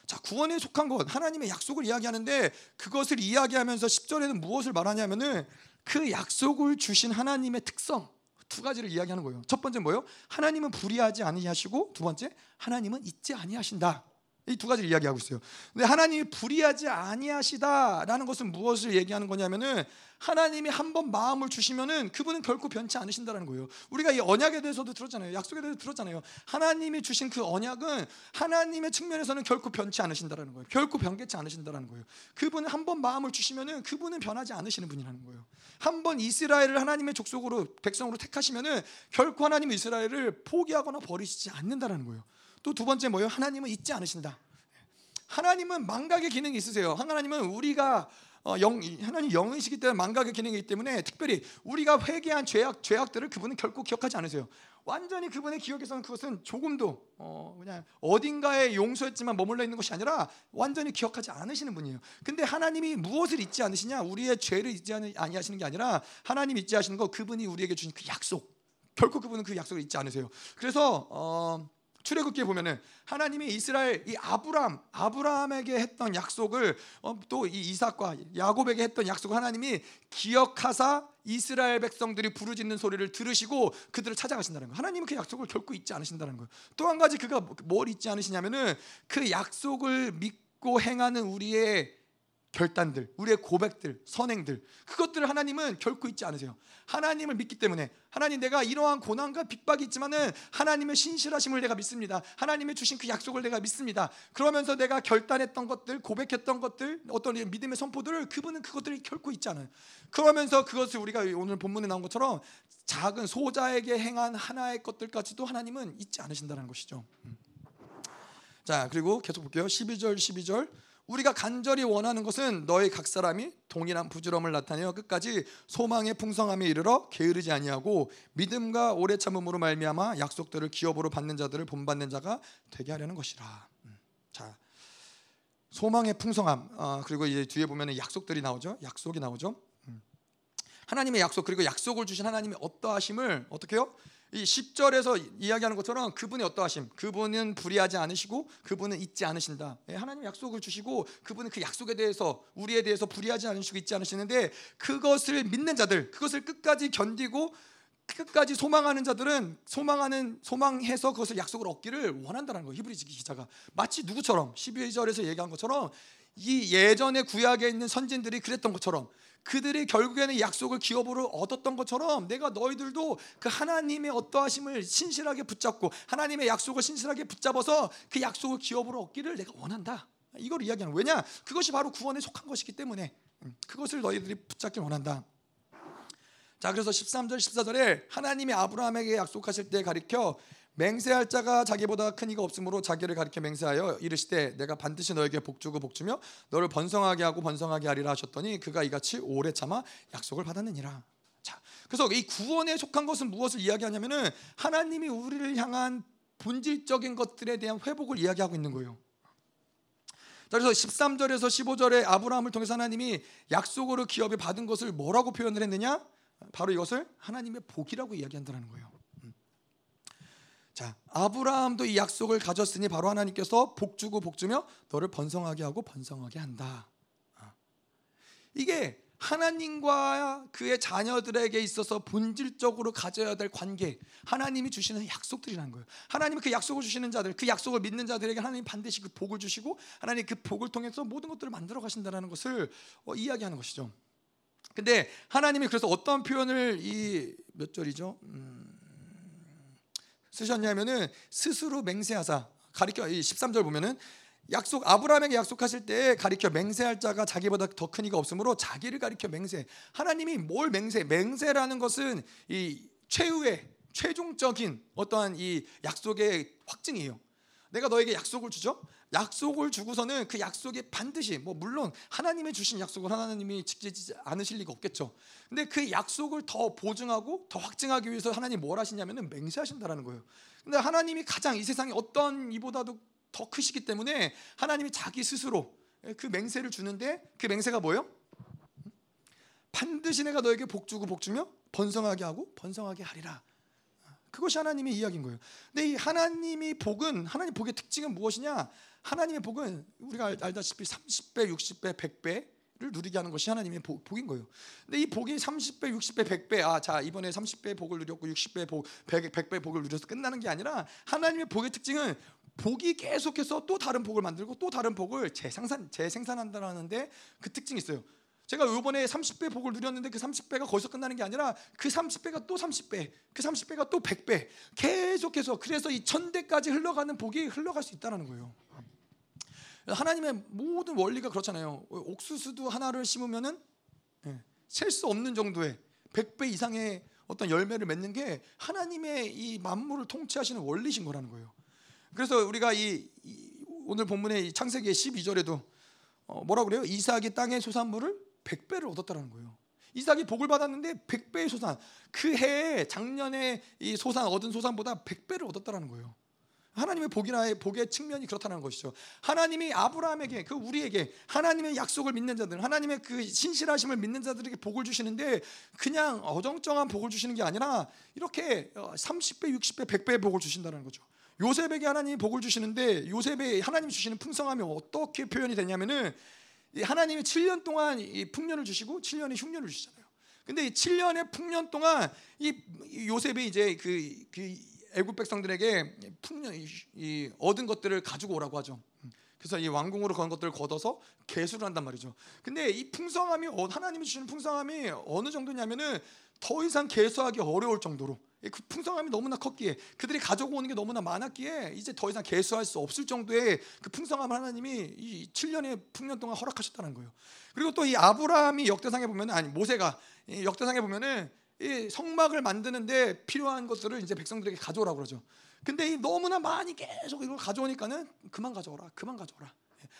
자, 구원에 속한 것, 하나님의 약속을 이야기하는데 그것을 이야기하면서 십 절에는 무엇을 말하냐면은 그 약속을 주신 하나님의 특성 두 가지를 이야기하는 거예요. 첫 번째 뭐예요? 하나님은 불의하지 아니하시고, 두 번째 하나님은 잊지 아니하신다. 이 두 가지를 이야기하고 있어요. 근데 하나님이 불의하지 아니하시다라는 것은 무엇을 얘기하는 거냐면은 하나님이 한번 마음을 주시면은 그분은 결코 변치 않으신다라는 거예요. 우리가 이 언약에 대해서도 들었잖아요. 약속에 대해서 들었잖아요. 하나님이 주신 그 언약은 하나님의 측면에서는 결코 변치 않으신다라는 거예요. 결코 변개치 않으신다라는 거예요. 그분은 한번 마음을 주시면은 그분은 변하지 않으시는 분이라는 거예요. 한번 이스라엘을 하나님의 족속으로, 백성으로 택하시면은 결코 하나님은 이스라엘을 포기하거나 버리시지 않는다라는 거예요. 또 두 번째 뭐예요? 하나님은 잊지 않으신다. 하나님은 망각의 기능이 있으세요. 하나님은 우리가 어, 영, 하나님 영이시기 때문에 망각의 기능이기 때문에 특별히 우리가 회개한 죄악, 죄악들을 그분은 결코 기억하지 않으세요. 완전히 그분의 기억에서는 그것은 조금도 어, 그냥 어딘가에 용서했지만 머물러 있는 것이 아니라 완전히 기억하지 않으시는 분이에요. 근데 하나님이 무엇을 잊지 않으시냐? 우리의 죄를 잊지 아니하시는 게 아니라 하나님 잊지 하시는 거, 그분이 우리에게 주신 그 약속. 결코 그분은 그 약속을 잊지 않으세요. 그래서 어, 출애굽기에 보면은 하나님이 이스라엘 이 아브라함 아브라함에게 했던 약속을 어, 또 이 이삭과 야곱에게 했던 약속을 하나님이 기억하사 이스라엘 백성들이 부르짖는 소리를 들으시고 그들을 찾아가신다는 거. 하나님은 그 약속을 결코 잊지 않으신다는 거. 또 한 가지 그가 뭘 잊지 않으시냐면은 그 약속을 믿고 행하는 우리의 결단들, 우리의 고백들, 선행들, 그것들을 하나님은 결코 잊지 않으세요. 하나님을 믿기 때문에 하나님, 내가 이러한 고난과 핍박이 있지만은 하나님의 신실하심을 내가 믿습니다. 하나님의 주신 그 약속을 내가 믿습니다. 그러면서 내가 결단했던 것들, 고백했던 것들, 어떤 믿음의 선포들을, 그분은 그것들을 결코 잊지 않아요. 그러면서 그것을 우리가 오늘 본문에 나온 것처럼 작은 소자에게 행한 하나의 것들까지도 하나님은 잊지 않으신다는 것이죠. 자, 그리고 계속 볼게요. 십이 절, 십이 절. 우리가 간절히 원하는 것은 너희 각 사람이 동일한 부지런함을 나타내어 끝까지 소망의 풍성함에 이르러 게으르지 아니하고 믿음과 오래 참음으로 말미암아 약속들을 기업으로 받는 자들을 본받는 자가 되게 하려는 것이라. 자, 소망의 풍성함. 아, 그리고 이제 뒤에 보면은 약속들이 나오죠. 약속이 나오죠. 하나님의 약속, 그리고 약속을 주신 하나님의 어떠하심을 어떻게요? 이 십 절에서 이야기하는 것처럼 그분의 어떠하심, 그분은 불의하지 않으시고 그분은 잊지 않으신다. 예, 하나님 약속을 주시고 그분은 그 약속에 대해서, 우리에 대해서 불의하지 않으시고 잊지 않으시는데, 그것을 믿는 자들, 그것을 끝까지 견디고 끝까지 소망하는 자들은 소망하는 소망해서 그것을 약속을 얻기를 원한다는 거예요. 히브리 기자가 마치 누구처럼 십이 절에서 얘기한 것처럼 이 예전의 구약에 있는 선진들이 그랬던 것처럼, 그들이 결국에는 약속을 기업으로 얻었던 것처럼, 내가 너희들도 그 하나님의 어떠하심을 신실하게 붙잡고 하나님의 약속을 신실하게 붙잡아서 그 약속을 기업으로 얻기를 내가 원한다. 이걸 이야기하는 거예요. 왜냐? 그것이 바로 구원에 속한 것이기 때문에 그것을 너희들이 붙잡길 원한다. 자, 그래서 십삼 절, 십사 절에 하나님이 아브라함에게 약속하실 때 가리켜 맹세할 자가 자기보다 큰 이가 없으므로 자기를 가리켜 맹세하여 이르시되, 내가 반드시 너에게 복주고 복주며 너를 번성하게 하고 번성하게 하리라 하셨더니 그가 이같이 오래 참아 약속을 받았느니라. 자, 그래서 이 구원에 속한 것은 무엇을 이야기하냐면은 하나님이 우리를 향한 본질적인 것들에 대한 회복을 이야기하고 있는 거예요. 자, 그래서 십삼 절에서 십오 절에 아브라함을 통해서 하나님이 약속으로 기업에 받은 것을 뭐라고 표현을 했느냐? 바로 이것을 하나님의 복이라고 이야기한다는 거예요. 자, 아브라함도 이 약속을 가졌으니 바로 하나님께서 복주고 복주며 너를 번성하게 하고 번성하게 한다. 이게 하나님과 그의 자녀들에게 있어서 본질적으로 가져야 될 관계, 하나님이 주시는 약속들이라는 거예요. 하나님이 그 약속을 주시는 자들, 그 약속을 믿는 자들에게 하나님 반드시 그 복을 주시고 하나님 그 복을 통해서 모든 것들을 만들어 가신다는 것을 어, 이야기하는 것이죠. 근데 하나님이 그래서 어떤 표현을 이 몇 절이죠? 음... 쓰셨냐면은 스스로 맹세하사 가리켜, 이 십삼 절 보면은 약속, 아브라함에게 약속하실 때 가리켜 맹세할 자가 자기보다 더 큰 이가 없으므로 자기를 가리켜 맹세. 하나님이 뭘 맹세? 맹세라는 것은 이 최후의 최종적인 어떠한 이 약속의 확증이에요. 내가 너에게 약속을 주죠. 약속을 주고서는 그 약속이 반드시, 뭐 물론 하나님의 주신 약속을 하나님이 지키지 않으실 리가 없겠죠. 근데 그 약속을 더 보증하고 더 확증하기 위해서 하나님 뭘 하시냐면은 맹세하신다라는 거예요. 근데 하나님이 가장 이 세상에 어떤 이보다도 더 크시기 때문에 하나님이 자기 스스로 그 맹세를 주는데, 그 맹세가 뭐예요? 반드시 내가 너에게 복주고 복주며 번성하게 하고 번성하게 하리라. 그것이 하나님의 이야기인 거예요. 근데 이 하나님이 복은, 하나님 복의 특징은 무엇이냐? 하나님의 복은 우리가 알다시피 삼십 배, 육십 배, 백 배를 누리게 하는 것이 하나님의 복, 복인 거예요. 근데 이 복이 삼십 배, 육십 배, 백 배, 아, 자, 이번에 삼십 배 복을 누렸고 육십 배 복, 백 배 복을 누려서 끝나는 게 아니라, 하나님의 복의 특징은 복이 계속해서 또 다른 복을 만들고 또 다른 복을 재생산, 재생산한다는데 그 특징이 있어요. 제가 이번에 삼십 배 복을 누렸는데 그 삼십 배가 거기서 끝나는 게 아니라 그 삼십 배가 또 삼십 배, 그 삼십 배가 또 백 배, 계속해서, 그래서 이 천 배까지 흘러가는 복이 흘러갈 수 있다는 거예요. 하나님의 모든 원리가 그렇잖아요. 옥수수도 하나를 심으면은 셀 수 없는 정도의 백 배 이상의 어떤 열매를 맺는 게 하나님의 이 만물을 통치하시는 원리신 거라는 거예요. 그래서 우리가 이, 이 오늘 본문의 창세기 십이 절에도 어, 뭐라고 그래요? 이삭이 땅의 소산물을 백 배를 얻었다라는 거예요. 이삭이 복을 받았는데 백 배의 소산, 그 해에 작년에 이 소산 얻은 소산보다 백 배를 얻었다라는 거예요. 하나님의 복이나 복의 측면이 그렇다는 것이죠. 하나님이 아브라함에게, 그 우리에게 하나님의 약속을 믿는 자들, 하나님의 그 신실하심을 믿는 자들에게 복을 주시는데 그냥 어정쩡한 복을 주시는 게 아니라 이렇게 삼십 배, 육십 배, 백 배의 복을 주신다는 거죠. 요셉에게 하나님이 복을 주시는데 요셉의 하나님 주시는 풍성함이 어떻게 표현이 되냐면은 하나님이 칠 년 동안 이 풍년을 주시고 칠 년의 흉년을 주시잖아요. 근데 이 칠 년의 풍년 동안 이 요셉이 이제 그, 그 애굽 백성들에게 풍년, 이, 이 얻은 것들을 가지고 오라고 하죠. 그래서 이 왕궁으로 건 것들을 걷어서 계수를 한단 말이죠. 근데 이 풍성함이, 하나님이 주시는 풍성함이 어느 정도냐면은 더 이상 계수하기 어려울 정도로, 그 풍성함이 너무나 컸기에, 그들이 가지고 오는 게 너무나 많았기에 이제 더 이상 계수할 수 없을 정도의 그 풍성함을 하나님이 이 칠 년의 풍년 동안 허락하셨다는 거예요. 그리고 또 이 아브라함이 역대상에 보면, 아니 모세가 역대상에 보면은 이 성막을 만드는데 필요한 것들을 이제 백성들에게 가져오라고 그러죠. 근데 이 너무나 많이 계속 이걸 가져오니까는 그만 가져오라, 그만 가져오라.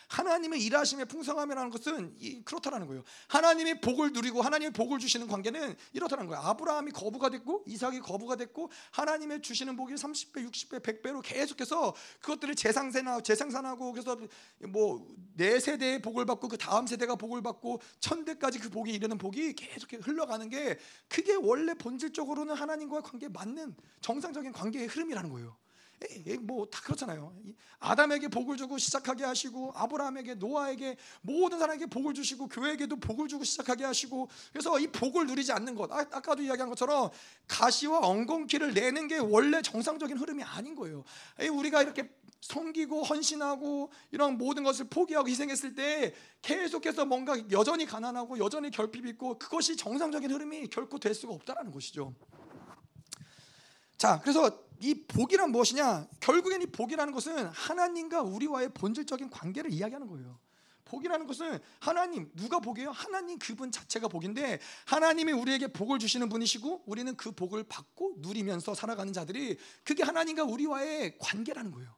하나님의 일하심의 풍성함이라는 것은 이 그렇다라는 거예요. 하나님의 복을 누리고 하나님의 복을 주시는 관계는 이렇다는 거예요. 아브라함이 거부가 됐고 이삭이 거부가 됐고 하나님의 주시는 복이 삼십 배, 육십 배, 백 배로 계속해서 그것들을 재상세나 재생산하고, 그래서 뭐 네 세대의 복을 받고 그 다음 세대가 복을 받고 천대까지 그 복이 이르는 복이 계속 흘러가는 게, 그게 원래 본질적으로는 하나님과의 관계에 맞는 정상적인 관계의 흐름이라는 거예요. 뭐 다 그렇잖아요. 아담에게 복을 주고 시작하게 하시고, 아브라함에게, 노아에게, 모든 사람에게 복을 주시고, 교회에게도 복을 주고 시작하게 하시고. 그래서 이 복을 누리지 않는 것, 아, 아까도 이야기한 것처럼 가시와 엉겅퀴를 내는 게 원래 정상적인 흐름이 아닌 거예요. 우리가 이렇게 섬기고 헌신하고 이런 모든 것을 포기하고 희생했을 때 계속해서 뭔가 여전히 가난하고 여전히 결핍이 있고, 그것이 정상적인 흐름이 결코 될 수가 없다라는 것이죠. 자, 그래서 이 복이란 무엇이냐? 결국엔 이 복이라는 것은 하나님과 우리와의 본질적인 관계를 이야기하는 거예요. 복이라는 것은 하나님, 누가 복이에요? 하나님 그분 자체가 복인데, 하나님이 우리에게 복을 주시는 분이시고 우리는 그 복을 받고 누리면서 살아가는 자들이, 그게 하나님과 우리와의 관계라는 거예요.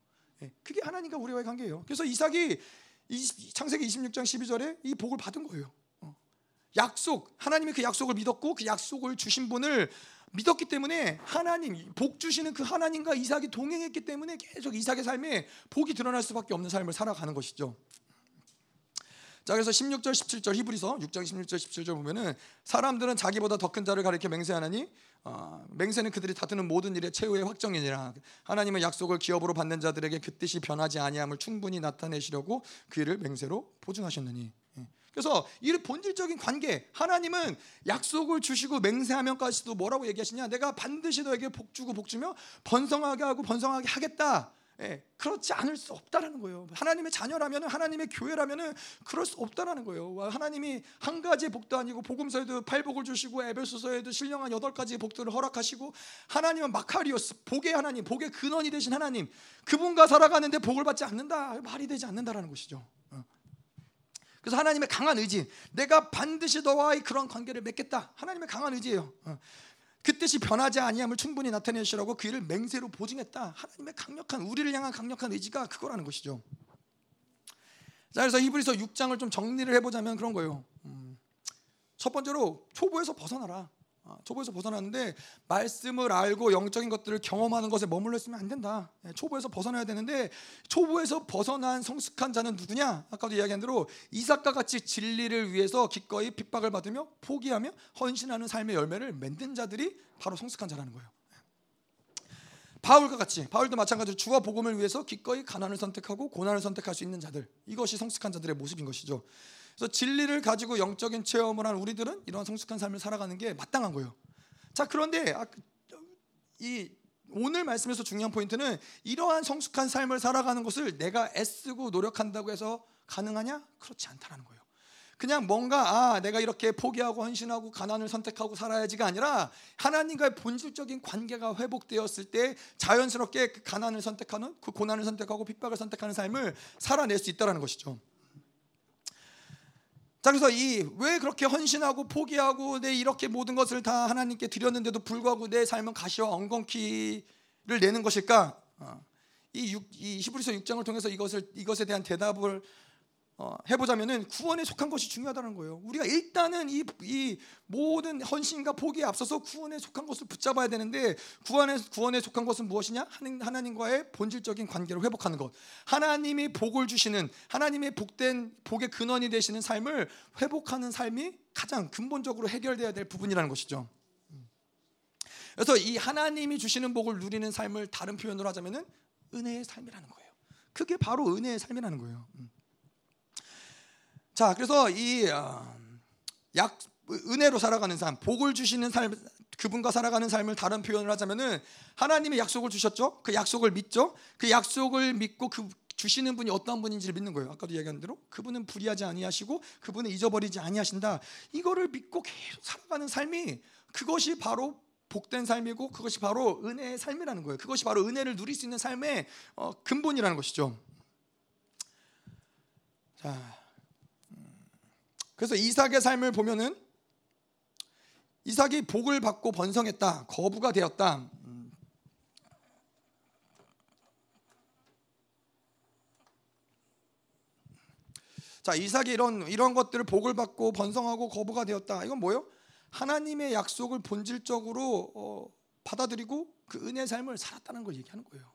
그게 하나님과 우리와의 관계예요. 그래서 이삭이 창세기 이십육 장 십이 절에 이 복을 받은 거예요. 약속, 하나님이 그 약속을 믿었고 그 약속을 주신 분을 믿었기 때문에, 하나님 복 주시는 그 하나님과 이삭이 동행했기 때문에 계속 이삭의 삶에 복이 드러날 수밖에 없는 삶을 살아가는 것이죠. 자, 그래서 십육 절 십칠 절, 히브리서 육 장 십육 절 십칠 절 보면은, 사람들은 자기보다 더 큰 자를 가리켜 맹세하나니 어, 맹세는 그들이 다투는 모든 일의 최후의 확정이니라. 하나님의 약속을 기업으로 받는 자들에게 그 뜻이 변하지 아니함을 충분히 나타내시려고 그 일을 맹세로 보증하셨느니. 그래서 이 본질적인 관계, 하나님은 약속을 주시고 맹세하면까지도 뭐라고 얘기하시냐? 내가 반드시 너에게 복주고 복주며 번성하게 하고 번성하게 하겠다. 예, 그렇지 않을 수 없다라는 거예요. 하나님의 자녀라면, 하나님의 교회라면 그럴 수 없다라는 거예요. 하나님이 한 가지의 복도 아니고, 복음서에도 팔복을 주시고 에베소서에도 신령한 여덟 가지의 복들을 허락하시고, 하나님은 마카리오스, 복의 하나님, 복의 근원이 되신 하나님, 그분과 살아가는데 복을 받지 않는다, 말이 되지 않는다라는 것이죠. 그래서 하나님의 강한 의지, 내가 반드시 너와의 그런 관계를 맺겠다, 하나님의 강한 의지예요. 그 뜻이 변하지 아니함을 충분히 나타내시라고 그 일을 맹세로 보증했다. 하나님의 강력한, 우리를 향한 강력한 의지가 그거라는 것이죠. 자, 그래서 히브리서 육 장을 좀 정리를 해보자면 그런 거예요. 첫 번째로 초보에서 벗어나라. 초보에서 벗어났는데 말씀을 알고 영적인 것들을 경험하는 것에 머물러 있으면 안 된다. 초보에서 벗어나야 되는데, 초보에서 벗어난 성숙한 자는 누구냐? 아까도 이야기한 대로 이삭과 같이 진리를 위해서 기꺼이 핍박을 받으며 포기하며 헌신하는 삶의 열매를 맺는 자들이 바로 성숙한 자라는 거예요. 바울과 같이, 바울도 마찬가지로 주와 복음을 위해서 기꺼이 가난을 선택하고 고난을 선택할 수 있는 자들, 이것이 성숙한 자들의 모습인 것이죠. 그래서 진리를 가지고 영적인 체험을 한 우리들은 이러한 성숙한 삶을 살아가는 게 마땅한 거예요. 자, 그런데 이 오늘 말씀에서 중요한 포인트는, 이러한 성숙한 삶을 살아가는 것을 내가 애쓰고 노력한다고 해서 가능하냐? 그렇지 않다는 거예요. 그냥 뭔가 아, 내가 이렇게 포기하고 헌신하고 가난을 선택하고 살아야지가 아니라, 하나님과의 본질적인 관계가 회복되었을 때 자연스럽게 그 가난을 선택하는, 그 고난을 선택하고 핍박을 선택하는 삶을 살아낼 수 있다는 것이죠. 자, 그래서 이 왜 그렇게 헌신하고 포기하고 내 이렇게 모든 것을 다 하나님께 드렸는데도 불구하고 내 삶은 가시와 엉겅퀴를 내는 것일까? 이, 육, 이 히브리서 육 장을 통해서 이것을, 이것에 대한 대답을 어, 해보자면은 구원에 속한 것이 중요하다는 거예요. 우리가 일단은 이, 이 모든 헌신과 포기에 앞서서 구원에 속한 것을 붙잡아야 되는데, 구원에, 구원에 속한 것은 무엇이냐? 하나님, 하나님과의 본질적인 관계를 회복하는 것, 하나님이 복을 주시는, 하나님의 복된 복의 근원이 되시는 삶을 회복하는 삶이 가장 근본적으로 해결돼야 될 부분이라는 것이죠. 그래서 이 하나님이 주시는 복을 누리는 삶을 다른 표현으로 하자면은 은혜의 삶이라는 거예요. 그게 바로 은혜의 삶이라는 거예요. 자, 그래서 이 약 은혜로 살아가는 삶, 복을 주시는 삶, 그분과 살아가는 삶을 다른 표현을 하자면은 하나님의 약속을 주셨죠. 그 약속을 믿죠. 그 약속을 믿고 그 주시는 분이 어떤 분인지를 믿는 거예요. 아까도 얘기한 대로 그분은 불의하지 아니하시고 그분은 잊어버리지 아니하신다. 이거를 믿고 계속 살아가는 삶이, 그것이 바로 복된 삶이고 그것이 바로 은혜의 삶이라는 거예요. 그것이 바로 은혜를 누릴 수 있는 삶의 근본이라는 것이죠. 자. 그래서 이삭의 삶을 보면은 이삭이 복을 받고 번성했다, 거부가 되었다. 자, 이삭이 이런 이런 것들을 복을 받고 번성하고 거부가 되었다. 이건 뭐예요? 하나님의 약속을 본질적으로 어, 받아들이고 그 은혜 삶을 살았다는 걸 얘기하는 거예요.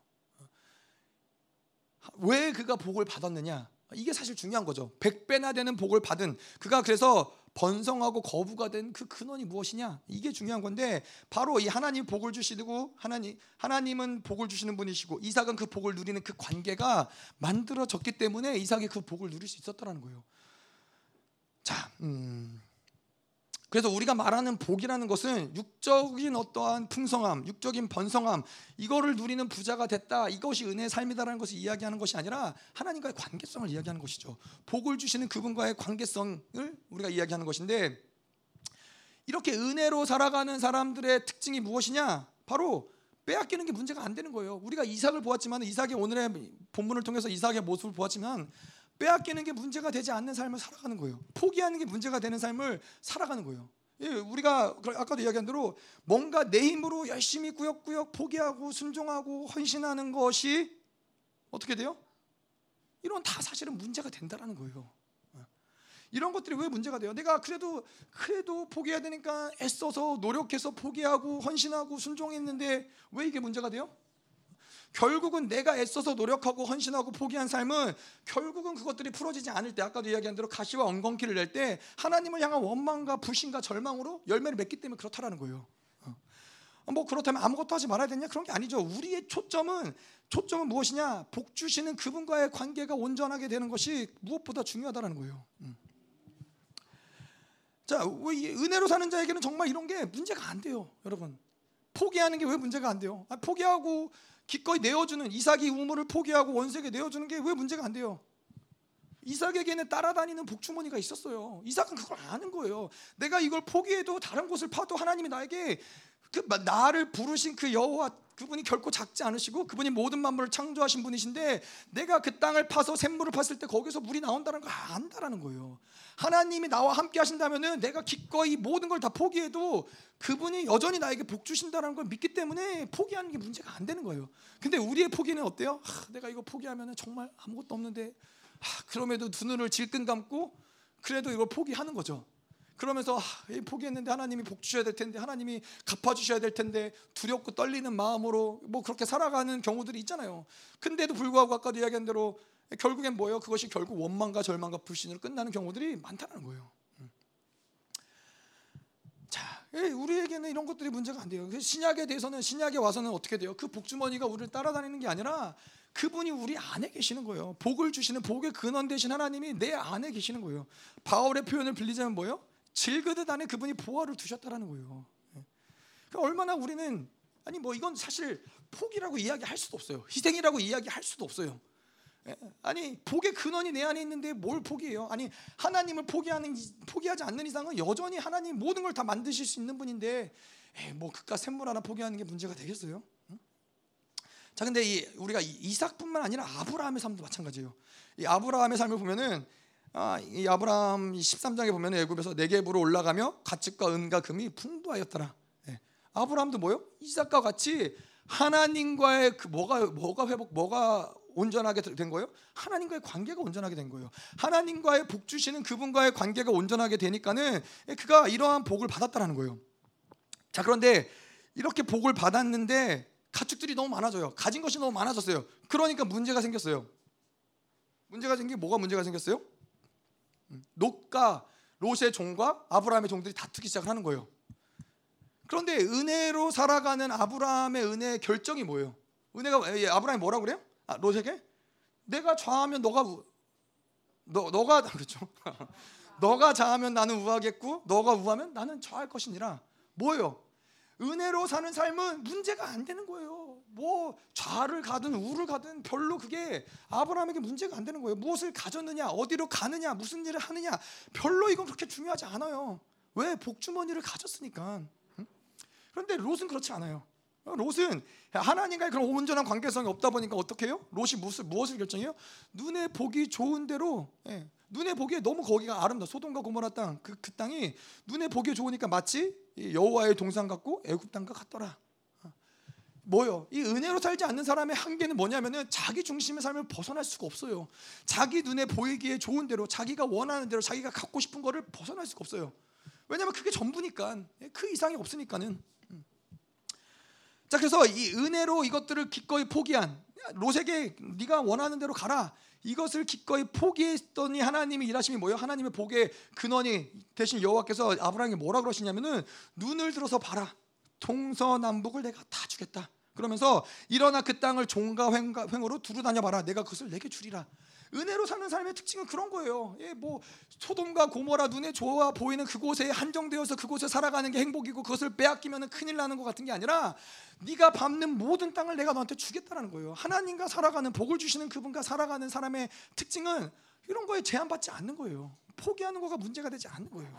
왜 그가 복을 받았느냐? 이게 사실 중요한 거죠. 백 배나 되는 복을 받은 그가, 그래서 번성하고 거부가 된 그 근원이 무엇이냐, 이게 중요한 건데, 바로 이 하나님 복을 주시고, 하나님, 하나님은 복을 주시는 분이시고 이삭은 그 복을 누리는 그 관계가 만들어졌기 때문에 이삭이 그 복을 누릴 수 있었다는 거예요. 자, 음, 그래서 우리가 말하는 복이라는 것은 육적인 어떠한 풍성함, 육적인 번성함, 이거를 누리는 부자가 됐다, 이것이 은혜의 삶이다라는 것을 이야기하는 것이 아니라 하나님과의 관계성을 이야기하는 것이죠. 복을 주시는 그분과의 관계성을 우리가 이야기하는 것인데, 이렇게 은혜로 살아가는 사람들의 특징이 무엇이냐? 바로 빼앗기는 게 문제가 안 되는 거예요. 우리가 이삭을 보았지만, 이삭의 오늘의 본문을 통해서 이삭의 모습을 보았지만 빼앗기는 게 문제가 되지 않는 삶을 살아가는 거예요. 포기하는 게 문제가 되는 삶을 살아가는 거예요. 우리가 아까도 이야기한 대로 뭔가 내 힘으로 열심히 꾸역꾸역 포기하고 순종하고 헌신하는 것이 어떻게 돼요? 이런 다 사실은 문제가 된다라는 거예요. 이런 것들이 왜 문제가 돼요? 내가 그래도 그래도 포기해야 되니까 애써서 노력해서 포기하고 헌신하고 순종했는데 왜 이게 문제가 돼요? 결국은 내가 애써서 노력하고 헌신하고 포기한 삶은 결국은 그것들이 풀어지지 않을 때, 아까도 이야기한 대로 가시와 엉겅퀴를 낼 때 하나님을 향한 원망과 불신과 절망으로 열매를 맺기 때문에 그렇다라는 거예요. 뭐 그렇다면 아무것도 하지 말아야 되냐? 그런 게 아니죠. 우리의 초점은 초점은 무엇이냐? 복 주시는 그분과의 관계가 온전하게 되는 것이 무엇보다 중요하다는 거예요. 자, 은혜로 사는 자에게는 정말 이런 게 문제가 안 돼요, 여러분. 포기하는 게 왜 문제가 안 돼요? 아, 포기하고 기꺼이 내어주는, 이삭이 우물을 포기하고 원색에 내어주는 게 왜 문제가 안 돼요? 이삭에게는 따라다니는 복주머니가 있었어요. 이삭은 그걸 아는 거예요. 내가 이걸 포기해도 다른 곳을 파도 하나님이 나에게, 그 나를 부르신 그 여호와, 그분이 결코 작지 않으시고 그분이 모든 만물을 창조하신 분이신데, 내가 그 땅을 파서 샘물을 팠을 때 거기서 물이 나온다는 걸 안다라는 거예요. 하나님이 나와 함께 하신다면은 내가 기꺼이 모든 걸 다 포기해도 그분이 여전히 나에게 복 주신다는 걸 믿기 때문에 포기하는 게 문제가 안 되는 거예요. 근데 우리의 포기는 어때요? 아, 내가 이거 포기하면은 정말 아무것도 없는데, 아, 그럼에도 두 눈을 질끈 감고 그래도 이걸 포기하는 거죠. 그러면서 아, 포기했는데 하나님이 복 주셔야 될 텐데, 하나님이 갚아주셔야 될 텐데, 두렵고 떨리는 마음으로 뭐 그렇게 살아가는 경우들이 있잖아요. 근데도 불구하고 아까도 이야기한 대로 결국엔 뭐예요? 그것이 결국 원망과 절망과 불신으로 끝나는 경우들이 많다는 거예요. 자, 우리에게는 이런 것들이 문제가 안 돼요. 신약에 대해서는, 신약에 와서는 어떻게 돼요? 그 복주머니가 우리를 따라다니는 게 아니라 그분이 우리 안에 계시는 거예요. 복을 주시는, 복의 근원 되신 하나님이 내 안에 계시는 거예요. 바울의 표현을 빌리자면 뭐예요? 질그릇 안에 그분이 보화를 두셨다라는 거예요. 그러니까 얼마나 우리는, 아니 뭐 이건 사실 포기라고 이야기할 수도 없어요. 희생이라고 이야기할 수도 없어요. 아니 복의 근원이 내 안에 있는데 뭘 포기해요? 아니 하나님을 포기하는, 포기하지 않는 이상은 여전히 하나님 모든 걸 다 만드실 수 있는 분인데, 에이, 뭐 그깟 샘물 하나 포기하는 게 문제가 되겠어요? 자, 근데 이, 우리가 이삭뿐만 아니라 아브라함의 삶도 마찬가지예요. 이 아브라함의 삶을 보면은, 아, 이 아브라함 십삼 장에 보면 애굽에서 네겝으로 올라가며 가축과 은과 금이 풍부하였더라. 예. 아브라함도 뭐요? 이삭과 같이 하나님과의 그 뭐가 뭐가 회복 뭐가 온전하게 된 거예요? 하나님과의 관계가 온전하게 된 거예요. 하나님과의 복 주시는 그분과의 관계가 온전하게 되니까는 그가 이러한 복을 받았다라는 거예요. 자, 그런데 이렇게 복을 받았는데 가축들이 너무 많아져요. 가진 것이 너무 많아졌어요. 그러니까 문제가 생겼어요. 문제가 생긴 게 뭐가 문제가 생겼어요? 롯과 롯의 종과 아브라함의 종들이 다투기 시작을 하는 거예요. 그런데 은혜로 살아가는 아브라함의 은혜의 결정이 뭐예요? 은혜가 아브라함이 뭐라고 그래요? 아, 롯에게 내가 좌하면 너가 우, 너 너가 그렇죠. 너가 좌하면 나는 우하겠고 너가 우하면 나는 좌할 것이니라. 뭐예요? 은혜로 사는 삶은 문제가 안 되는 거예요. 뭐 좌를 가든 우를 가든 별로 그게 아브라함에게 문제가 안 되는 거예요. 무엇을 가졌느냐, 어디로 가느냐, 무슨 일을 하느냐 별로 이건 그렇게 중요하지 않아요. 왜? 복주머니를 가졌으니까. 그런데 롯은 그렇지 않아요. 롯은 하나님과의 그런 온전한 관계성이 없다 보니까 어떻게 해요? 롯이 무엇을, 무엇을 결정해요? 눈에 보기 좋은 대로. 예, 눈에 보기에 너무 거기가 아름다워. 소돔과 고모라 땅, 그, 그 땅이 눈에 보기에 좋으니까 마치 여호와의 동산 같고 애굽 땅과 같더라. 뭐요? 이 은혜로 살지 않는 사람의 한계는 뭐냐면은 자기 중심의 삶을 벗어날 수가 없어요. 자기 눈에 보이기에 좋은 대로, 자기가 원하는 대로, 자기가 갖고 싶은 거를 벗어날 수가 없어요. 왜냐하면 그게 전부니까, 그 이상이 없으니까는. 자, 그래서 이 은혜로 이것들을 기꺼이 포기한 롯에게 네가 원하는 대로 가라. 이것을 기꺼이 포기했더니 하나님이 일하심이 뭐예요? 하나님의 복의 근원이 대신 여호와께서 아브라함에게 뭐라 그러시냐면은 눈을 들어서 봐라. 동서남북을 내가 다 주겠다. 그러면서 일어나 그 땅을 종과 횡으로 두루 다녀봐라. 내가 그것을 내게 주리라. 은혜로 사는 삶의 특징은 그런 거예요. 예, 뭐 소돔과 고모라 눈에 좋아 보이는 그곳에 한정되어서 그곳에 살아가는 게 행복이고 그것을 빼앗기면 큰일 나는 것 같은 게 아니라 네가 밟는 모든 땅을 내가 너한테 주겠다라는 거예요. 하나님과 살아가는, 복을 주시는 그분과 살아가는 사람의 특징은 이런 거에 제한받지 않는 거예요. 포기하는 거가 문제가 되지 않는 거예요.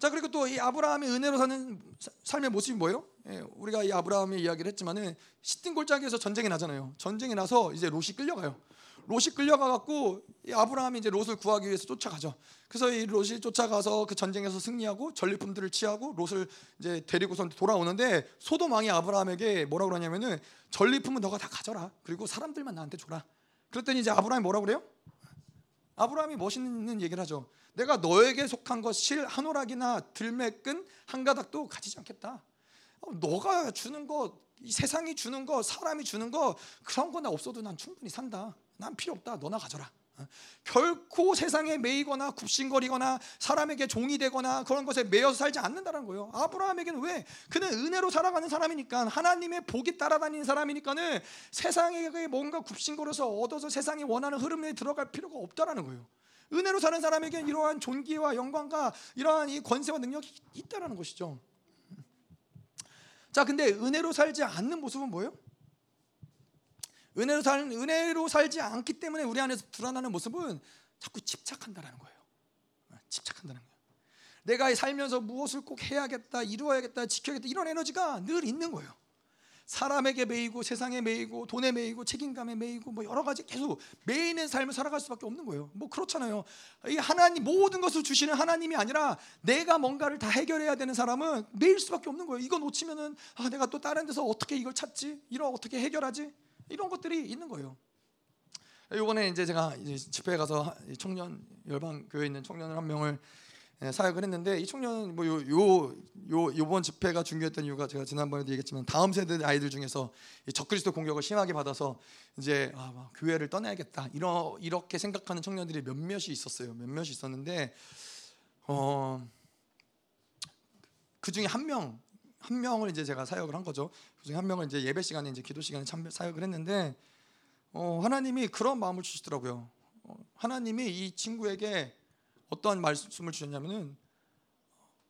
자, 그리고 또 이 아브라함의 은혜로 사는 삶의 모습이 뭐예요? 예, 우리가 이 아브라함의 이야기를 했지만은 시딤 골짜기에서 전쟁이 나잖아요. 전쟁이 나서 이제 롯이 끌려가요. 롯이 끌려가갖고 이 아브라함이 이제 롯을 구하기 위해서 쫓아가죠. 그래서 이 롯이 쫓아가서 그 전쟁에서 승리하고 전리품들을 취하고 롯을 이제 데리고선 돌아오는데 소돔 왕이 아브라함에게 뭐라고 그러냐면은 전리품은 너가 다 가져라. 그리고 사람들만 나한테 줘라. 그랬더니 이제 아브라함이 뭐라고 그래요? 아브라함이 멋있는 얘기를 하죠. 내가 너에게 속한 것 실 한 오락이나 들매끈 한 가닥도 가지지 않겠다. 너가 주는 것, 이 세상이 주는 것, 사람이 주는 것 그런 거 나 없어도 난 충분히 산다. 난 필요 없다. 너나 가져라. 결코 세상에 매이거나 굽신거리거나 사람에게 종이 되거나 그런 것에 매여서 살지 않는다는 거예요. 아브라함에게는 왜? 그는 은혜로 살아가는 사람이니까, 하나님의 복이 따라다니는 사람이니까는 세상에 뭔가 굽신거려서 얻어서 세상이 원하는 흐름에 들어갈 필요가 없다라는 거예요. 은혜로 사는 사람에게는 이러한 존귀와 영광과 이러한 이 권세와 능력이 있다라는 것이죠. 자, 근데 은혜로 살지 않는 모습은 뭐예요? 은혜로, 살, 은혜로 살지 않기 때문에 우리 안에서 드러나는 모습은 자꾸 집착한다는 거예요. 집착한다는 거예요. 내가 살면서 무엇을 꼭 해야겠다, 이루어야겠다, 지켜야겠다 이런 에너지가 늘 있는 거예요. 사람에게 매이고 세상에 매이고 돈에 매이고 책임감에 매이고 뭐 여러 가지 계속 매이는 삶을 살아갈 수밖에 없는 거예요. 뭐 그렇잖아요. 이 하나님 모든 것을 주시는 하나님이 아니라 내가 뭔가를 다 해결해야 되는 사람은 매일 수밖에 없는 거예요. 이거 놓치면은 아, 내가 또 다른 데서 어떻게 이걸 찾지? 이걸 어떻게 해결하지? 이런 것들이 있는 거예요. 이번에 이제 제가 이제 집회에 가서 청년 열방 교회에 있는 청년을 한 명을 사역을 했는데 이 청년 뭐 요 요 이번 집회가 중요했던 이유가 제가 지난번에도 얘기했지만 다음 세대 아이들 중에서 적그리스도 공격을 심하게 받아서 이제 아, 교회를 떠나야겠다 이런 이렇게 생각하는 청년들이 몇몇이 있었어요. 몇몇이 있었는데 어, 그 중에 한 명. 한 명을 이제 제가 사역을 한 거죠. 그중에 한 명을 이제 예배 시간에 이제 기도 시간에 참 사역을 했는데 어, 하나님이 그런 마음을 주시더라고요. 어, 하나님이 이 친구에게 어떤 말씀을 주셨냐면은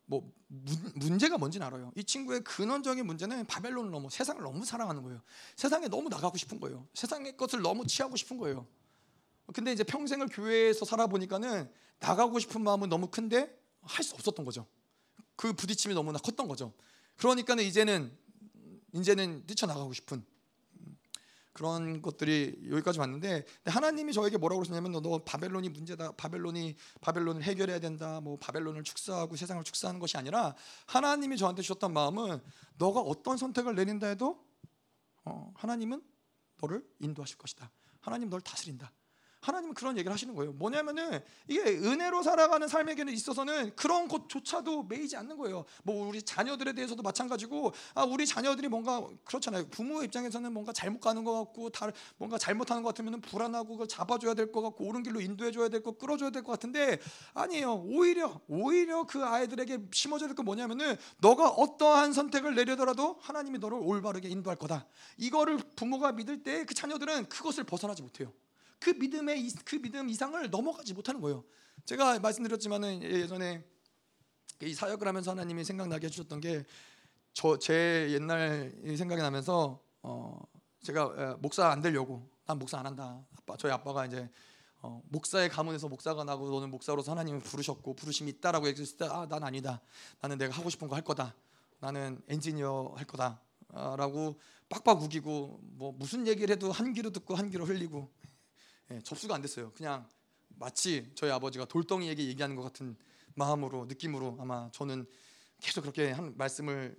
뭐 문, 문제가 뭔지는 알아요. 이 친구의 근원적인 문제는 바벨론을 넘어 세상을 너무 사랑하는 거예요. 세상에 너무 나가고 싶은 거예요. 세상의 것을 너무 취하고 싶은 거예요. 근데 이제 평생을 교회에서 살아보니까는 나가고 싶은 마음은 너무 큰데 할 수 없었던 거죠. 그 부딪힘이 너무나 컸던 거죠. 그러니까는 이제는 이제는 뛰쳐나가고 싶은 그런 것들이 여기까지 왔는데, 근데 하나님이 저에게 뭐라고 그러셨냐면, 너, 너 바벨론이 문제다, 바벨론이 바벨론을 해결해야 된다, 뭐 바벨론을 축사하고 세상을 축사하는 것이 아니라, 하나님이 저한테 주셨던 마음은 너가 어떤 선택을 내린다 해도 어, 하나님은 너를 인도하실 것이다. 하나님 너를 다스린다. 하나님은 그런 얘기를 하시는 거예요. 뭐냐면은 이게 은혜로 살아가는 삶에게는 있어서는 그런 것조차도 매이지 않는 거예요. 뭐 우리 자녀들에 대해서도 마찬가지고, 아 우리 자녀들이 뭔가 그렇잖아요. 부모의 입장에서는 뭔가 잘못 가는 것 같고, 다 뭔가 잘못하는 것 같으면은 불안하고, 그걸 잡아줘야 될 것 같고, 옳은 길로 인도해줘야 될 것, 끌어줘야 될 것 같은데, 아니에요. 오히려 오히려 그 아이들에게 심어줘야 될 건 뭐냐면은 너가 어떠한 선택을 내려더라도 하나님이 너를 올바르게 인도할 거다. 이거를 부모가 믿을 때 그 자녀들은 그것을 벗어나지 못해요. 그 믿음의 그 믿음 이상을 넘어가지 못하는 거예요. 제가 말씀드렸지만은 예전에 이 사역을 하면서 하나님이 생각나게 해주셨던 게, 저 제 옛날 생각이 나면서 어 제가 목사 안 되려고, 난 목사 안 한다. 아빠 저희 아빠가 이제 어 목사의 가문에서 목사가 나고, 너는 목사로서 하나님을 부르셨고 부르심이 있다라고 얘기했을 때, 아 난 아니다. 나는 내가 하고 싶은 거 할 거다. 나는 엔지니어 할 거다라고 빡빡 우기고, 뭐 무슨 얘기를 해도 한 귀로 듣고 한 귀로 흘리고. 예, 접수가 안 됐어요. 그냥 마치 저희 아버지가 돌덩이에게 얘기하는 것 같은 마음으로, 느낌으로 아마 저는 계속 그렇게 한 말씀을,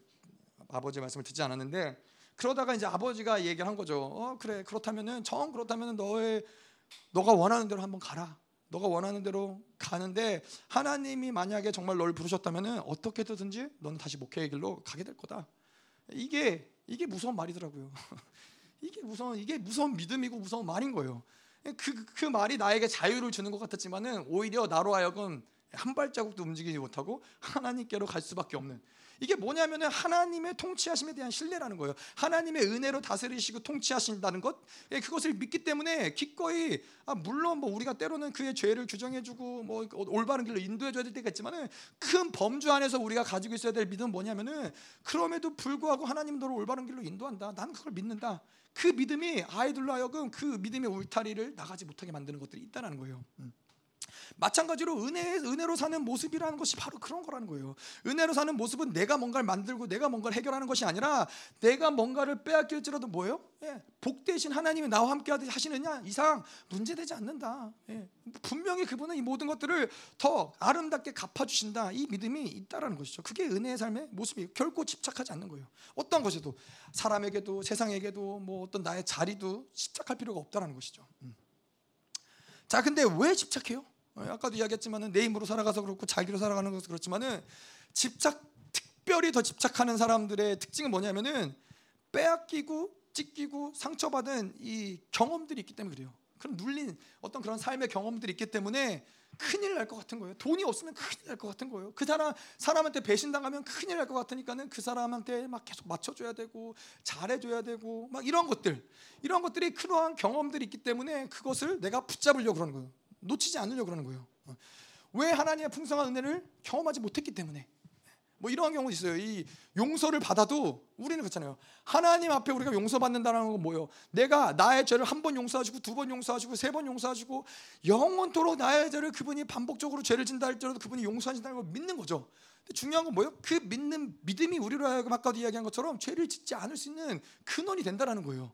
아버지의 말씀을 듣지 않았는데, 그러다가 이제 아버지가 얘기를 한 거죠. 어 그래, 그렇다면은 정 그렇다면은 너의 너가 원하는 대로 한번 가라. 너가 원하는 대로 가는데, 하나님이 만약에 정말 너를 부르셨다면은 어떻게 되든지 너는 다시 목회의 길로 가게 될 거다. 이게 이게 무서운 말이더라고요. 이게 무서운 이게 무서운 믿음이고 무서운 말인 거예요. 그, 그 말이 나에게 자유를 주는 것 같았지만은 오히려 나로 하여금 한 발자국도 움직이지 못하고 하나님께로 갈 수밖에 없는, 이게 뭐냐면은 하나님의 통치하심에 대한 신뢰라는 거예요. 하나님의 은혜로 다스리시고 통치하신다는 것, 그것을 믿기 때문에 기꺼이, 아 물론 뭐 우리가 때로는 그의 죄를 규정해주고 뭐 올바른 길로 인도해줘야 될 때가 있지만은, 큰 범주 안에서 우리가 가지고 있어야 될 믿음은 뭐냐면은, 그럼에도 불구하고 하나님 너를 올바른 길로 인도한다. 나는 그걸 믿는다. 그 믿음이 아이들로 하여금 그 믿음의 울타리를 나가지 못하게 만드는 것들이 있다는 거예요. 음. 마찬가지로 은혜, 은혜로 사는 모습이라는 것이 바로 그런 거라는 거예요. 은혜로 사는 모습은 내가 뭔가를 만들고 내가 뭔가를 해결하는 것이 아니라, 내가 뭔가를 빼앗길지라도 뭐예요? 예, 복 대신 하나님이 나와 함께 하시느냐 이상 문제되지 않는다. 예, 분명히 그분은 이 모든 것들을 더 아름답게 갚아주신다. 이 믿음이 있다라는 것이죠. 그게 은혜의 삶의 모습이에요. 결코 집착하지 않는 거예요. 어떤 것에도, 사람에게도, 세상에게도, 뭐 어떤 나의 자리도 집착할 필요가 없다라는 것이죠. 음. 자, 근데 왜 집착해요? 아까도 이야기했지만은 내 힘으로 살아가서 그렇고 자기로 살아가는 것도 그렇지만은, 집착, 특별히 더 집착하는 사람들의 특징은 뭐냐면은 빼앗기고 찢기고 상처받은 이 경험들이 있기 때문에 그래요. 그런 눌린 어떤 그런 삶의 경험들이 있기 때문에 큰일 날 것 같은 거예요. 돈이 없으면 큰일 날 것 같은 거예요. 그 사람 사람한테 배신당하면 큰일 날 것 같으니까는 그 사람한테 막 계속 맞춰줘야 되고 잘해줘야 되고 막 이런 것들, 이런 것들이, 그러한 경험들이 있기 때문에 그것을 내가 붙잡으려고 그러는 거예요. 놓치지 않으려고 그러는 거예요. 왜? 하나님의 풍성한 은혜를 경험하지 못했기 때문에. 뭐 이런 경우도 있어요. 이 용서를 받아도 우리는 그렇잖아요. 하나님 앞에 우리가 용서받는다는 건 뭐예요? 내가 나의 죄를 한 번 용서하시고 두 번 용서하시고 세 번 용서하시고 영원토록 나의 죄를, 그분이 반복적으로 죄를 진다 할지라도 그분이 용서하신다는 걸 믿는 거죠. 근데 중요한 건 뭐예요? 그 믿는 믿음이 우리로 하여금 아까도 이야기한 것처럼 죄를 짓지 않을 수 있는 근원이 된다는 거예요.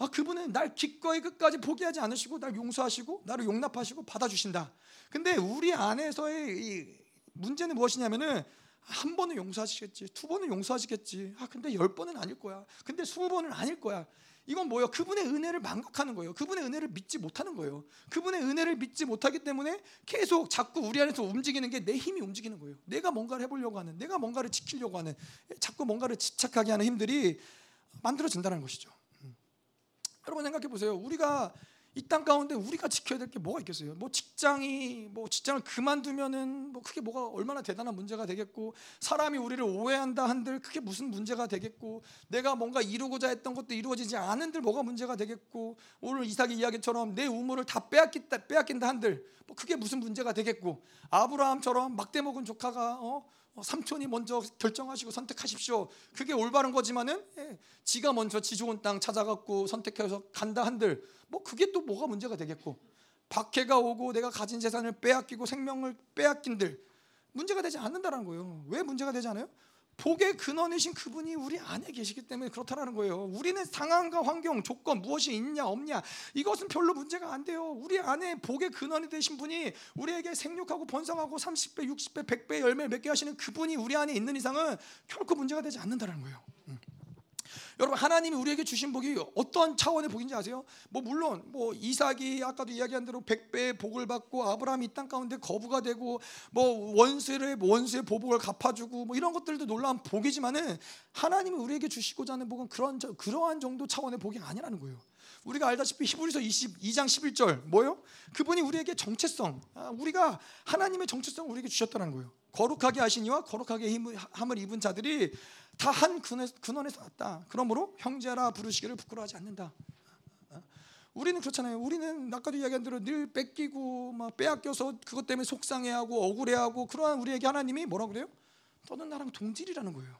아, 그분은 날 기꺼이 끝까지 포기하지 않으시고 날 용서하시고 나를 용납하시고 받아주신다. 근데 우리 안에서의 이 문제는 무엇이냐면은, 한 번은 용서하시겠지, 두 번은 용서하시겠지, 아 근데 열 번은 아닐 거야, 근데 스무 번은 아닐 거야. 이건 뭐예요? 그분의 은혜를 망각하는 거예요. 그분의 은혜를 믿지 못하는 거예요. 그분의 은혜를 믿지 못하기 때문에 계속 자꾸 우리 안에서 움직이는 게 내 힘이 움직이는 거예요. 내가 뭔가를 해보려고 하는, 내가 뭔가를 지키려고 하는, 자꾸 뭔가를 집착하게 하는 힘들이 만들어진다는 것이죠. 여러분 생각해 보세요. 우리가 이 땅 가운데 우리가 지켜야 될 게 뭐가 있겠어요? 뭐 직장이, 뭐 직장을 그만두면은 뭐 그게 뭐가 얼마나 대단한 문제가 되겠고, 사람이 우리를 오해한다 한들 그게 무슨 문제가 되겠고, 내가 뭔가 이루고자 했던 것도 이루어지지 않은들 뭐가 문제가 되겠고, 오늘 이삭의 이야기처럼 내 우물을 다 빼앗긴다, 빼앗긴다 한들 뭐 그게 무슨 문제가 되겠고, 아브라함처럼 막대 먹은 조카가 어? 삼촌이 먼저 결정하시고 선택하십시오. 그게 올바른 거지만은, 예, 지가 먼저 지 좋은 땅 찾아갖고 선택해서 간다 한들 뭐 그게 또 뭐가 문제가 되겠고, 박해가 오고 내가 가진 재산을 빼앗기고 생명을 빼앗긴들 문제가 되지 않는다라는 거예요. 왜 문제가 되지 않아요? 복의 근원이신 그분이 우리 안에 계시기 때문에 그렇다라는 거예요. 우리는 상황과 환경, 조건, 무엇이 있냐 없냐 이것은 별로 문제가 안 돼요. 우리 안에 복의 근원이 되신 분이 우리에게 생육하고 번성하고 삼십 배, 육십 배, 백 배 열매를 맺게 하시는 그분이 우리 안에 있는 이상은 결코 문제가 되지 않는다는 거예요. 음. 여러분, 하나님이 우리에게 주신 복이 어떤 차원의 복인지 아세요? 뭐 물론 뭐 이삭이 아까도 이야기한 대로 백 배의 복을 받고 아브라함이 이 땅 가운데 거부가 되고 뭐 원수의 원수의 보복을 갚아주고 뭐 이런 것들도 놀라운 복이지만은 하나님이 우리에게 주시고자 하는 복은 그런 그러한 정도 차원의 복이 아니라는 거예요. 우리가 알다시피 히브리서 이십이 장 십일 절 뭐요? 그분이 우리에게 정체성, 우리가 하나님의 정체성을 우리에게 주셨다는 거예요. 거룩하게 하시니와 거룩하게 함을 입은 자들이 다 한 근원에서 왔다. 그러므로 형제라 부르시기를 부끄러워하지 않는다. 우리는 그렇잖아요. 우리는 아까도 이야기한 대로 늘 뺏기고 막 빼앗겨서 그것 때문에 속상해하고 억울해하고 그러한 우리에게 하나님이 뭐라고 그래요? 너는 나랑 동질이라는 거예요.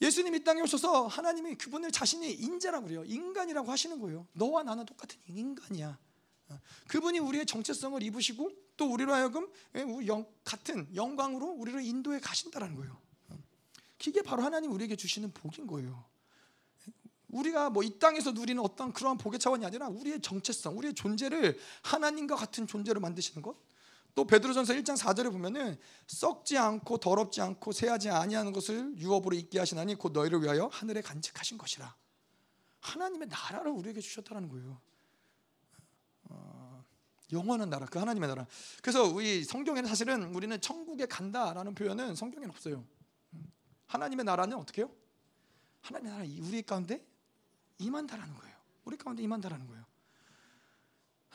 예수님이 이 땅에 오셔서 하나님이 그분을 자신이 인자라고 그래요. 인간이라고 하시는 거예요. 너와 나는 똑같은 인간이야. 그분이 우리의 정체성을 입으시고 또 우리로 하여금 같은 영광으로 우리를 인도해 가신다라는 거예요. 이게 바로 하나님 우리에게 주시는 복인 거예요. 우리가 뭐 이 땅에서 누리는 어떤 그러한 복의 차원이 아니라 우리의 정체성, 우리의 존재를 하나님과 같은 존재로 만드시는 것. 또 베드로전서 일 장 사 절에 보면은 썩지 않고 더럽지 않고 새하지 아니하는 것을 유업으로 있게 하시나니 곧 너희를 위하여 하늘에 간직하신 것이라. 하나님의 나라를 우리에게 주셨다는 거예요. 어, 영원한 나라, 그 하나님의 나라. 그래서 우리 성경에는 사실은 우리는 천국에 간다라는 표현은 성경에는 없어요. 하나님의 나라는 어떻게 해요? 하나님의 나라 우리 가운데 임한다라는 거예요. 우리 가운데 임한다라는 거예요.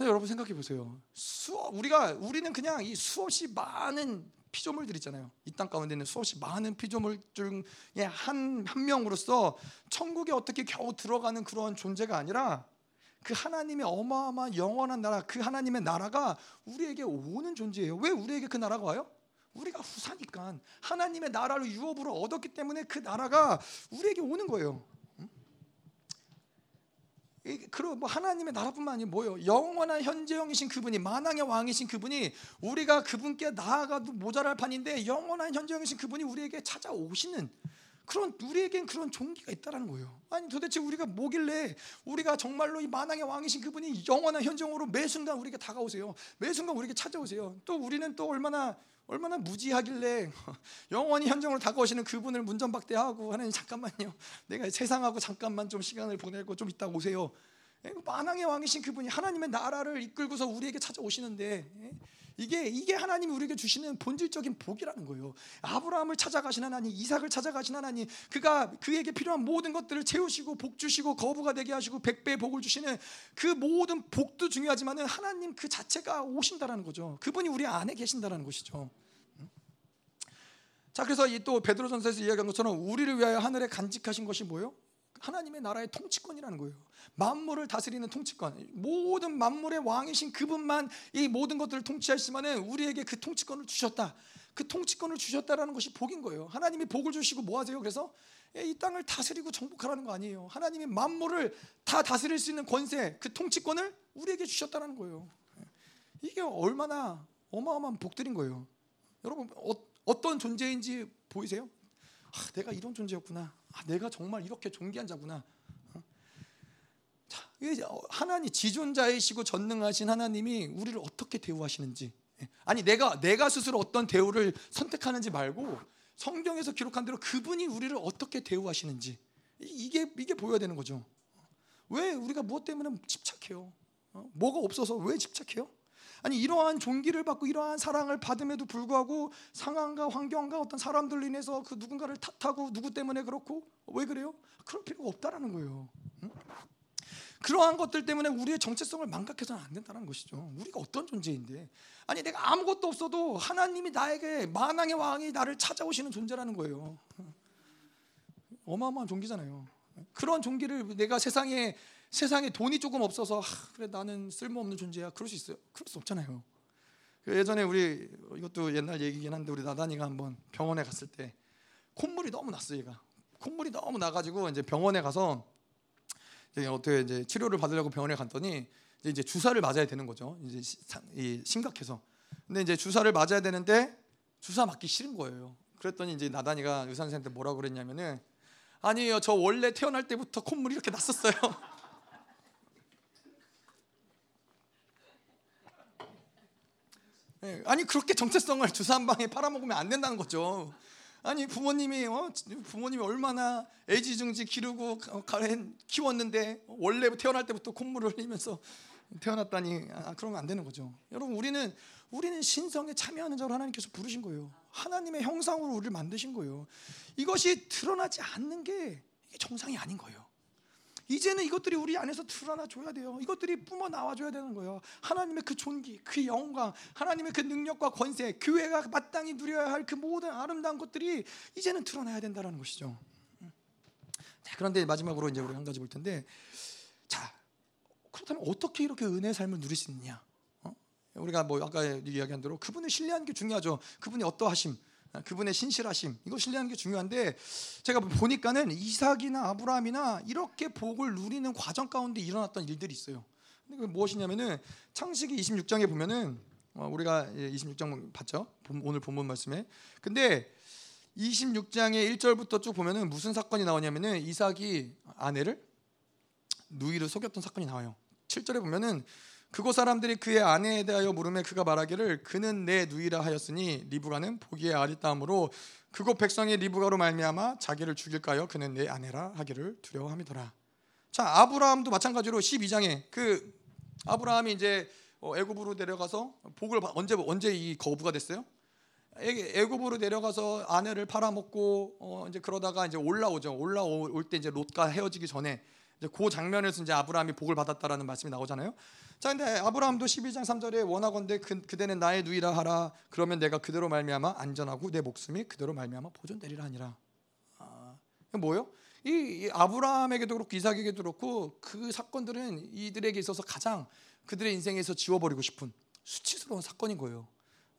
여러분 생각해 보세요. 수업, 우리가 우리는 그냥 이 수없이 많은 피조물들 있잖아요. 이 땅 가운데 있는 수없이 많은 피조물 중에 한, 한 명으로서 천국에 어떻게 겨우 들어가는 그런 존재가 아니라 그 하나님의 어마어마한 영원한 나라, 그 하나님의 나라가 우리에게 오는 존재예요. 왜 우리에게 그 나라가 와요? 우리가 후사니까 하나님의 나라를 유업으로 얻었기 때문에 그 나라가 우리에게 오는 거예요. 그리고 뭐 하나님의 나라뿐만 아니라 뭐예요? 영원한 현재형이신 그분이, 만왕의 왕이신 그분이 우리가 그분께 나아가도 모자랄 판인데 영원한 현재형이신 그분이 우리에게 찾아오시는 그런, 우리에겐 그런 종기가 있다라는 거예요. 아니 도대체 우리가 뭐길래 우리가 정말로 이 만왕의 왕이신 그분이 영원한 현재형으로 매 순간 우리에게 다가오세요. 매 순간 우리에게 찾아오세요. 또 우리는 또 얼마나 얼마나 무지하길래 영원히 현정으로 다가오시는 그분을 문전박대하고 하나님 잠깐만요, 내가 세상하고 잠깐만 좀 시간을 보내고 좀 이따 오세요. 만왕의 왕이신 그분이 하나님의 나라를 이끌고서 우리에게 찾아오시는데 이게 이게 하나님이 우리에게 주시는 본질적인 복이라는 거예요. 아브라함을 찾아가신 하나님, 이삭을 찾아가신 하나님, 그가 그에게 필요한 모든 것들을 채우시고 복 주시고 거부가 되게 하시고 백배의 복을 주시는 그 모든 복도 중요하지만은 하나님 그 자체가 오신다라는 거죠. 그분이 우리 안에 계신다라는 것이죠. 자, 그래서 이 또 베드로전서에서 이야기한 것처럼 우리를 위하여 하늘에 간직하신 것이 뭐예요? 하나님의 나라의 통치권이라는 거예요. 만물을 다스리는 통치권. 모든 만물의 왕이신 그분만 이 모든 것들을 통치하시지만은 우리에게 그 통치권을 주셨다. 그 통치권을 주셨다라는 것이 복인 거예요. 하나님이 복을 주시고 뭐 하세요? 그래서 이 땅을 다스리고 정복하라는 거 아니에요. 하나님이 만물을 다 다스릴 수 있는 권세, 그 통치권을 우리에게 주셨다라는 거예요. 이게 얼마나 어마어마한 복들인 거예요. 여러분 어, 어떤 존재인지 보이세요? 아, 내가 이런 존재였구나. 아, 내가 정말 이렇게 존귀한 자구나. 어? 자, 하나님 지존자이시고 전능하신 하나님이 우리를 어떻게 대우하시는지, 아니 내가 내가 스스로 어떤 대우를 선택하는지 말고 성경에서 기록한 대로 그분이 우리를 어떻게 대우하시는지 이게 이게 보여야 되는 거죠. 왜 우리가 무엇 때문에 집착해요? 어? 뭐가 없어서 왜 집착해요? 아니 이러한 존귀를 받고 이러한 사랑을 받음에도 불구하고 상황과 환경과 어떤 사람들로 인해서 그 누군가를 탓하고 누구 때문에 그렇고 왜 그래요? 그럴 필요가 없다라는 거예요. 응? 그러한 것들 때문에 우리의 정체성을 망각해서는 안 된다는 것이죠. 우리가 어떤 존재인데, 아니 내가 아무것도 없어도 하나님이 나에게 만왕의 왕이 나를 찾아오시는 존재라는 거예요. 어마어마한 존귀잖아요. 그런 존귀를 내가 세상에 세상에 돈이 조금 없어서 아, 그래 나는 쓸모없는 존재야. 그럴 수 있어요? 그럴 수 없잖아요. 예전에 우리 이것도 옛날 얘기긴 한데 우리 나단이가 한번 병원에 갔을 때 콧물이 너무 났어. 얘가 콧물이 너무 나가지고 이제 병원에 가서 이제 어떻게 이제 치료를 받으려고 병원에 갔더니 이제, 이제 주사를 맞아야 되는 거죠. 이제 시, 이, 심각해서. 근데 이제 주사를 맞아야 되는데 주사 맞기 싫은 거예요. 그랬더니 이제 나단이가 의사 선생님한테 뭐라고 그랬냐면은, 아니에요, 저 원래 태어날 때부터 콧물이 이렇게 났었어요. 아니 그렇게 정체성을 주사 한 방에 팔아먹으면 안 된다는 거죠. 아니 부모님이 어? 부모님이 얼마나 애지중지 기르고 키웠는데 원래 태어날 때부터 콧물을 흘리면서 태어났다니, 아, 그러면 안 되는 거죠. 여러분, 우리는 우리는 신성에 참여하는 자로 하나님께서 부르신 거예요. 하나님의 형상으로 우리를 만드신 거예요. 이것이 드러나지 않는 게 이게 정상이 아닌 거예요. 이제는 이것들이 우리 안에서 드러나줘야 돼요. 이것들이 뿜어 나와줘야 되는 거예요. 하나님의 그 존귀, 그 영광, 하나님의 그 능력과 권세, 교회가 마땅히 누려야 할 그 모든 아름다운 것들이 이제는 드러나야 된다는 것이죠. 자, 그런데 마지막으로 이제 우리 한 가지 볼 텐데, 자, 그렇다면 어떻게 이렇게 은혜의 삶을 누릴 수 있느냐? 어? 우리가 뭐 아까 이야기한 대로 그분을 신뢰하는 게 중요하죠. 그분이 어떠하심, 그분의 신실하심, 이거 신뢰하는 게 중요한데, 제가 보니까는 이삭이나 아브라함이나 이렇게 복을 누리는 과정 가운데 일어났던 일들이 있어요. 근데 그게 무엇이냐면은 창세기 이십육 장에 보면은, 우리가 이십육 장 봤죠? 오늘 본문 말씀에. 근데 이십육 장의 일 절부터 쭉 보면은 무슨 사건이 나오냐면은 이삭이 아내를 누이를 속였던 사건이 나와요. 칠 절에 보면은 그곳 사람들이 그의 아내에 대하여 물음에 그가 말하기를 그는 내 누이라 하였으니 리브가는 보기에 아리따움으로 그곳 백성이 리브가로 말미암아 자기를 죽일까요 그는 내 아내라 하기를 두려워함이더라. 자, 아브라함도 마찬가지로 십이 장에 그 아브라함이 이제 애굽으로 내려가서 복을 언제 언제 이 거부가 됐어요? 애굽으로 내려가서 아내를 팔아먹고 어 이제 그러다가 이제 올라오죠. 올라올 때 이제 롯과 헤어지기 전에 그 장면에서 이제 아브라함이 복을 받았다라는 말씀이 나오잖아요. 자, 근데 아브라함도 십이 장 삼 절에 원하건대 그, 그대는 나의 누이라 하라. 그러면 내가 그대로 말미암아 안전하고 내 목숨이 그대로 말미암아 보존되리라 하니라. 아, 뭐예요? 이, 이 아브라함에게도 그렇고 이삭에게도 그렇고 그 사건들은 이들에게 있어서 가장 그들의 인생에서 지워버리고 싶은 수치스러운 사건인 거예요.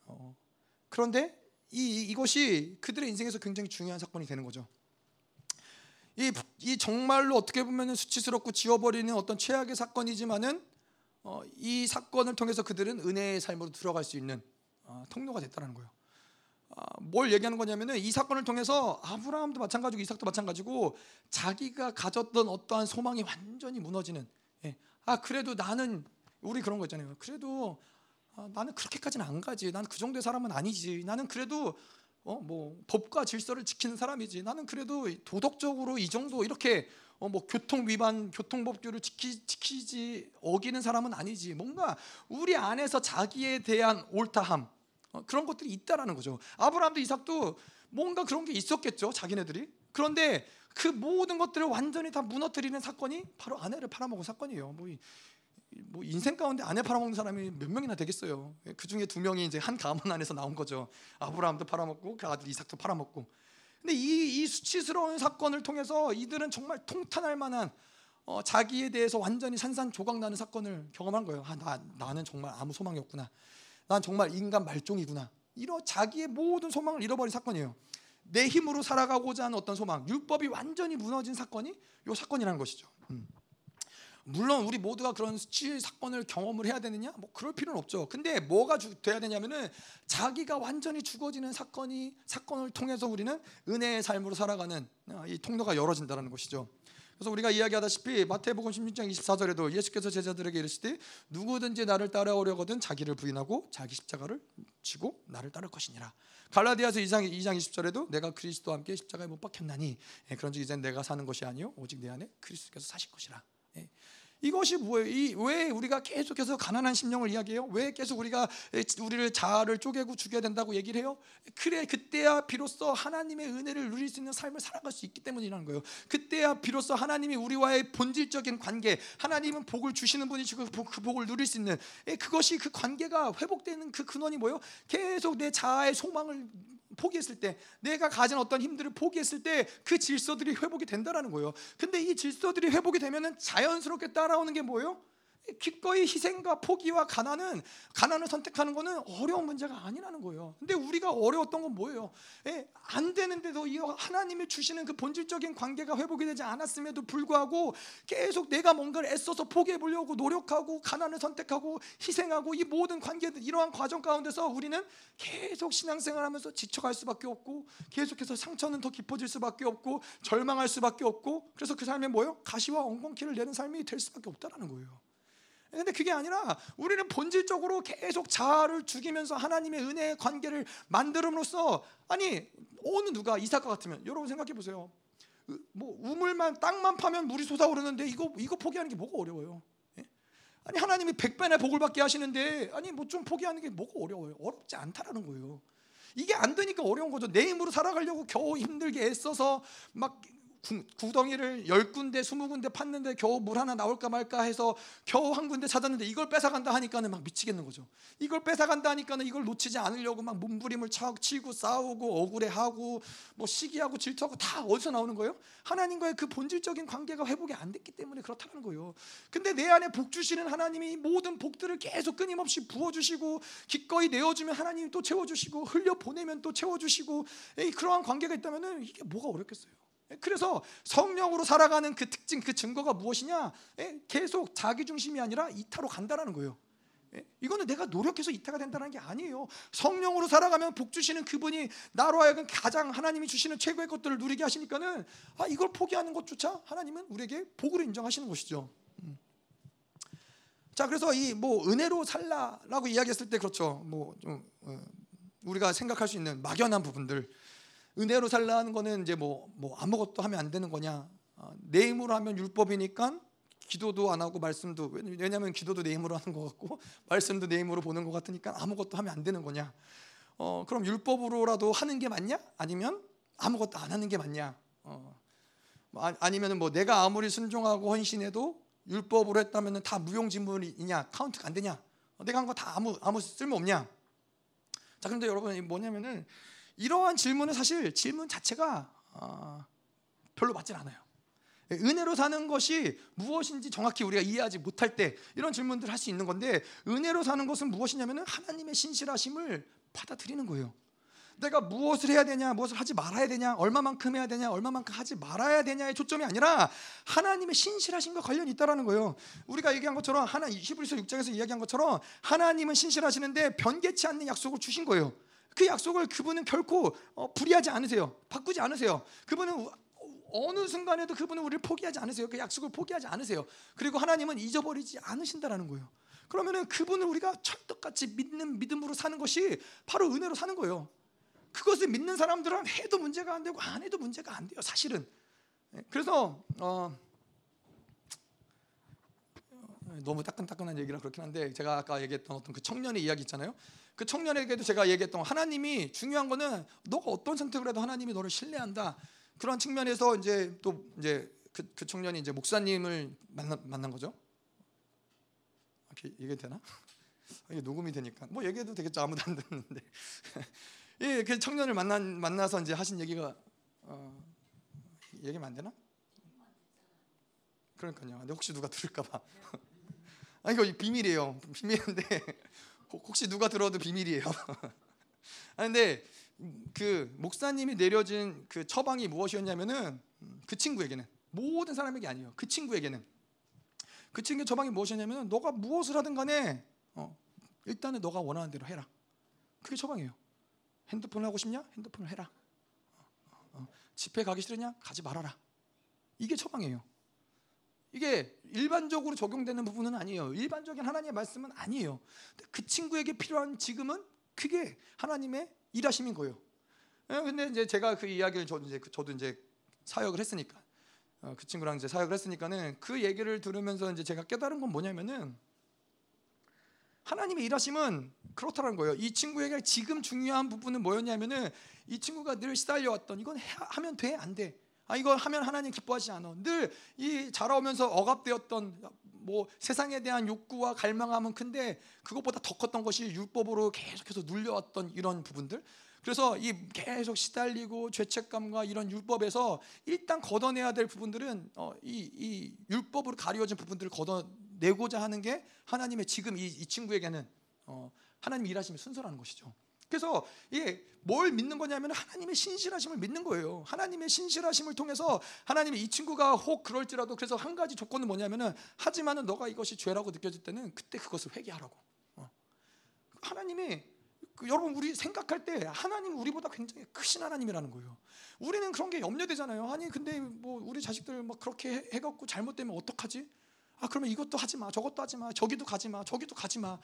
어, 그런데 이, 이것이 그들의 인생에서 굉장히 중요한 사건이 되는 거죠. 이, 이 정말로 어떻게 보면 수치스럽고 지워버리는 어떤 최악의 사건이지만은 어, 이 사건을 통해서 그들은 은혜의 삶으로 들어갈 수 있는 어, 통로가 됐다는 거예요. 어, 뭘 얘기하는 거냐면은 이 사건을 통해서 아브라함도 마찬가지고 이삭도 마찬가지고 자기가 가졌던 어떠한 소망이 완전히 무너지는. 예. 아 그래도 나는 우리 그런 거 있잖아요. 그래도 아, 나는 그렇게까지는 안 가지. 나는 그 정도의 사람은 아니지. 나는 그래도 어, 뭐 법과 질서를 지키는 사람이지. 나는 그래도 도덕적으로 이 정도 이렇게 어, 뭐 교통 위반, 교통법규를 지키, 지키지 어기는 사람은 아니지. 뭔가 우리 안에서 자기에 대한 옳다함 어, 그런 것들이 있다라는 거죠. 아브라함도 이삭도 뭔가 그런 게 있었겠죠. 자기네들이. 그런데 그 모든 것들을 완전히 다 무너뜨리는 사건이 바로 아내를 팔아먹은 사건이에요. 뭐, 뭐 인생 가운데 아내 팔아먹는 사람이 몇 명이나 되겠어요. 그 중에 두 명이 이제 한 가문 안에서 나온 거죠. 아브라함도 팔아먹고 그 아들 이삭도 팔아먹고. 근데 이, 이 수치스러운 사건을 통해서 이들은 정말 통탄할 만한 어, 자기에 대해서 완전히 산산조각 나는 사건을 경험한 거예요. 아, 나, 나는 정말 아무 소망이 없구나. 난 정말 인간 말종이구나. 이런 자기의 모든 소망을 잃어버린 사건이에요. 내 힘으로 살아가고자 하는 어떤 소망, 율법이 완전히 무너진 사건이 이 사건이라는 것이죠. 음. 물론 우리 모두가 그런 수치 사건을 경험을 해야 되느냐? 뭐 그럴 필요는 없죠. 근데 뭐가 주, 돼야 되냐면은 자기가 완전히 죽어지는 사건이 사건을 통해서 우리는 은혜의 삶으로 살아가는 이 통로가 열어진다는 것이죠. 그래서 우리가 이야기하다시피 마태복음 십육 장 이십사 절에도 예수께서 제자들에게 이르시되 누구든지 나를 따라오려거든 자기를 부인하고 자기 십자가를 지고 나를 따를 것이니라. 갈라디아서 이 장, 이 장 이십 절에도 내가 그리스도와 함께 십자가에 못 박혔나니 그런즉 이제는 내가 사는 것이 아니요 오직 내 안에 그리스도께서 사실 것이라. 이것이 뭐예요? 이, 왜 우리가 계속해서 가난한 심령을 이야기해요? 왜 계속 우리가 우리를 자아를 쪼개고 죽여야 된다고 얘기를 해요? 그래 그때야 비로소 하나님의 은혜를 누릴 수 있는 삶을 살아갈 수 있기 때문이라는 거예요. 그때야 비로소 하나님이 우리와의 본질적인 관계, 하나님은 복을 주시는 분이시고 그 복을 누릴 수 있는 그것이 그 관계가 회복되는 그 근원이 뭐예요? 계속 내 자아의 소망을 포기했을 때, 내가 가진 어떤 힘들을 포기했을 때 그 질서들이 회복이 된다라는 거예요. 근데 이 질서들이 회복이 되면은 자연스럽게 따라오는 게 뭐예요? 기꺼이 희생과 포기와 가난은 가난을 선택하는 것은 어려운 문제가 아니라는 거예요. 근데 우리가 어려웠던 건 뭐예요? 예, 안 되는데도 이 하나님이 주시는 그 본질적인 관계가 회복이 되지 않았음에도 불구하고 계속 내가 뭔가를 애써서 포기해 보려고 노력하고 가난을 선택하고 희생하고 이 모든 관계들, 이러한 과정 가운데서 우리는 계속 신앙생활하면서 지쳐갈 수밖에 없고 계속해서 상처는 더 깊어질 수밖에 없고 절망할 수밖에 없고, 그래서 그 삶에 뭐예요? 가시와 엉겅퀴를 내는 삶이 될 수밖에 없다라는 거예요. 근데 그게 아니라 우리는 본질적으로 계속 자아를 죽이면서 하나님의 은혜의 관계를 만들음으로써, 아니 어느 누가 이삭과 같으면, 여러분 생각해 보세요. 뭐 우물만 땅만 파면 물이 솟아오르는데 이거 이거 포기하는 게 뭐가 어려워요? 예? 아니 하나님이 백배나 복을 받게 하시는데 아니 뭐 좀 포기하는 게 뭐가 어려워요? 어렵지 않다라는 거예요. 이게 안 되니까 어려운 거죠. 내 힘으로 살아가려고 겨우 힘들게 애써서 막 구덩이를 열 군데, 스무 군데 팠는데 겨우 물 하나 나올까 말까 해서 겨우 한 군데 찾았는데 이걸 뺏어간다 하니까는 막 미치겠는 거죠. 이걸 뺏어간다 하니까는 이걸 놓치지 않으려고 막 몸부림을 치고 싸우고 억울해하고 뭐 시기하고 질투하고, 다 어디서 나오는 거예요? 하나님과의 그 본질적인 관계가 회복이 안 됐기 때문에 그렇다는 거예요. 근데 내 안에 복 주시는 하나님이 모든 복들을 계속 끊임없이 부어주시고 기꺼이 내어주면 하나님이 또 채워주시고 흘려보내면 또 채워주시고, 에이, 그러한 관계가 있다면은 이게 뭐가 어렵겠어요? 그래서 성령으로 살아가는 그 특징, 그 증거가 무엇이냐? 계속 자기중심이 아니라 이타로 간다는 거예요. 이거는 내가 노력해서 이타가 된다는 게 아니에요. 성령으로 살아가면 복 주시는 그분이 나로 하여금 가장 하나님이 주시는 최고의 것들을 누리게 하시니까는, 아, 이걸 포기하는 것조차 하나님은 우리에게 복으로 인정하시는 것이죠. 자, 그래서 이 뭐 은혜로 살라라고 이야기했을 때, 그렇죠, 뭐 좀 우리가 생각할 수 있는 막연한 부분들. 은혜로 살라는 거는 이제 뭐, 뭐 아무것도 하면 안 되는 거냐? 내 힘으로 하면 율법이니까 기도도 안 하고 말씀도, 왜냐하면 기도도 내 힘으로 하는 것 같고 말씀도 내 힘으로 보는 것 같으니까 아무것도 하면 안 되는 거냐? 어, 그럼 율법으로라도 하는 게 맞냐? 아니면 아무것도 안 하는 게 맞냐? 어, 아니면 뭐 내가 아무리 순종하고 헌신해도 율법으로 했다면 다 무용지물이냐? 카운트가 안 되냐? 내가 한 거 다 아무 아무 쓸모 없냐? 자, 그런데 여러분 뭐냐면은, 이러한 질문은 사실 질문 자체가 어, 별로 맞지 않아요. 은혜로 사는 것이 무엇인지 정확히 우리가 이해하지 못할 때 이런 질문들을 할 수 있는 건데, 은혜로 사는 것은 무엇이냐면 하나님의 신실하심을 받아들이는 거예요. 내가 무엇을 해야 되냐, 무엇을 하지 말아야 되냐, 얼마만큼 해야 되냐, 얼마만큼 하지 말아야 되냐의 초점이 아니라 하나님의 신실하심과 관련이 있다는 거예요. 우리가 얘기한 것처럼 하나, 히브리서 육 장에서 이야기한 것처럼 하나님은 신실하시는데 변개치 않는 약속을 주신 거예요. 그 약속을 그분은 결코 불이하지 않으세요. 바꾸지 않으세요. 그분은 어느 순간에도 그분은 우리를 포기하지 않으세요. 그 약속을 포기하지 않으세요. 그리고 하나님은 잊어버리지 않으신다라는 거예요. 그러면은 그분을 우리가 철떡같이 믿는 믿음으로 사는 것이 바로 은혜로 사는 거예요. 그것을 믿는 사람들은 해도 문제가 안 되고 안 해도 문제가 안 돼요, 사실은. 그래서 어, 너무 따끈따끈한 얘기라 그렇긴 한데, 제가 아까 얘기했던 어떤 그 청년의 이야기 있잖아요. 그 청년에게도 제가 얘기했던, 하나님이 중요한 거는 너가 어떤 선택을 해도 하나님이 너를 신뢰한다. 그런 측면에서 이제 또 이제 그, 그 청년이 이제 목사님을 만나, 만난 거죠. 이렇게 얘기해도 되나? 이게 녹음이 되니까 뭐 얘기해도 되겠죠. 아무도 안 듣는데. 예, 그 청년을 만난 만나서 이제 하신 얘기가 어, 얘기면 안 되나? 그러니까요. 근데 혹시 누가 들을까봐. 아, 이거 비밀이에요. 비밀인데. 혹시 누가 들어도 비밀이에요. 그런데 그 목사님이 내려진 그 처방이 무엇이었냐면은, 그 친구에게는, 모든 사람에게 아니에요. 그 친구에게는, 그 친구의 처방이 무엇이었냐면은, 너가 무엇을 하든 간에 어, 일단은 너가 원하는 대로 해라. 그게 처방이에요. 핸드폰을 하고 싶냐? 핸드폰을 해라. 어, 집회 가기 싫으냐? 가지 말아라. 이게 처방이에요. 이게 일반적으로 적용되는 부분은 아니에요. 일반적인 하나님의 말씀은 아니에요. 그 친구에게 필요한 지금은 그게 하나님의 일하심인 거예요. 근데 이제 제가 그 이야기를 저도 이제 저도 이제 사역을 했으니까, 그 친구랑 이제 사역을 했으니까는 그 얘기를 들으면서 이제 제가 깨달은 건 뭐냐면은, 하나님의 일하심은 그렇다는 거예요. 이 친구에게 지금 중요한 부분은 뭐였냐면은, 이 친구가 늘 시달려왔던, 이건 하면 돼, 안 돼. 아, 이걸 하면 하나님 기뻐하지 않아. 늘 이 자라오면서 억압되었던 뭐 세상에 대한 욕구와 갈망함은 큰데, 그것보다 더 컸던 것이 율법으로 계속해서 눌려왔던 이런 부분들. 그래서 이 계속 시달리고 죄책감과 이런 율법에서 일단 걷어내야 될 부분들은, 어, 이, 이 율법으로 가려진 부분들을 걷어 내고자 하는 게 하나님의 지금 이, 이 친구에게는 어, 하나님 일하심의 순서라는 것이죠. 그래서 이게 뭘 믿는 거냐면 하나님의 신실하심을 믿는 거예요. 하나님의 신실하심을 통해서 하나님이 이 친구가 혹 그럴지라도, 그래서 한 가지 조건은 뭐냐면은 하지만은 너가 이것이 죄라고 느껴질 때는 그때 그것을 회개하라고. 어. 하나님이 그, 여러분 우리 생각할 때 하나님 우리보다 굉장히 크신 하나님이라는 거예요. 우리는 그런 게 염려되잖아요. 아니 근데 뭐 우리 자식들 막 그렇게 해, 해갖고 잘못되면 어떡하지? 아 그러면 이것도 하지 마, 저것도 하지 마, 저기도 가지 마, 저기도 가지 마.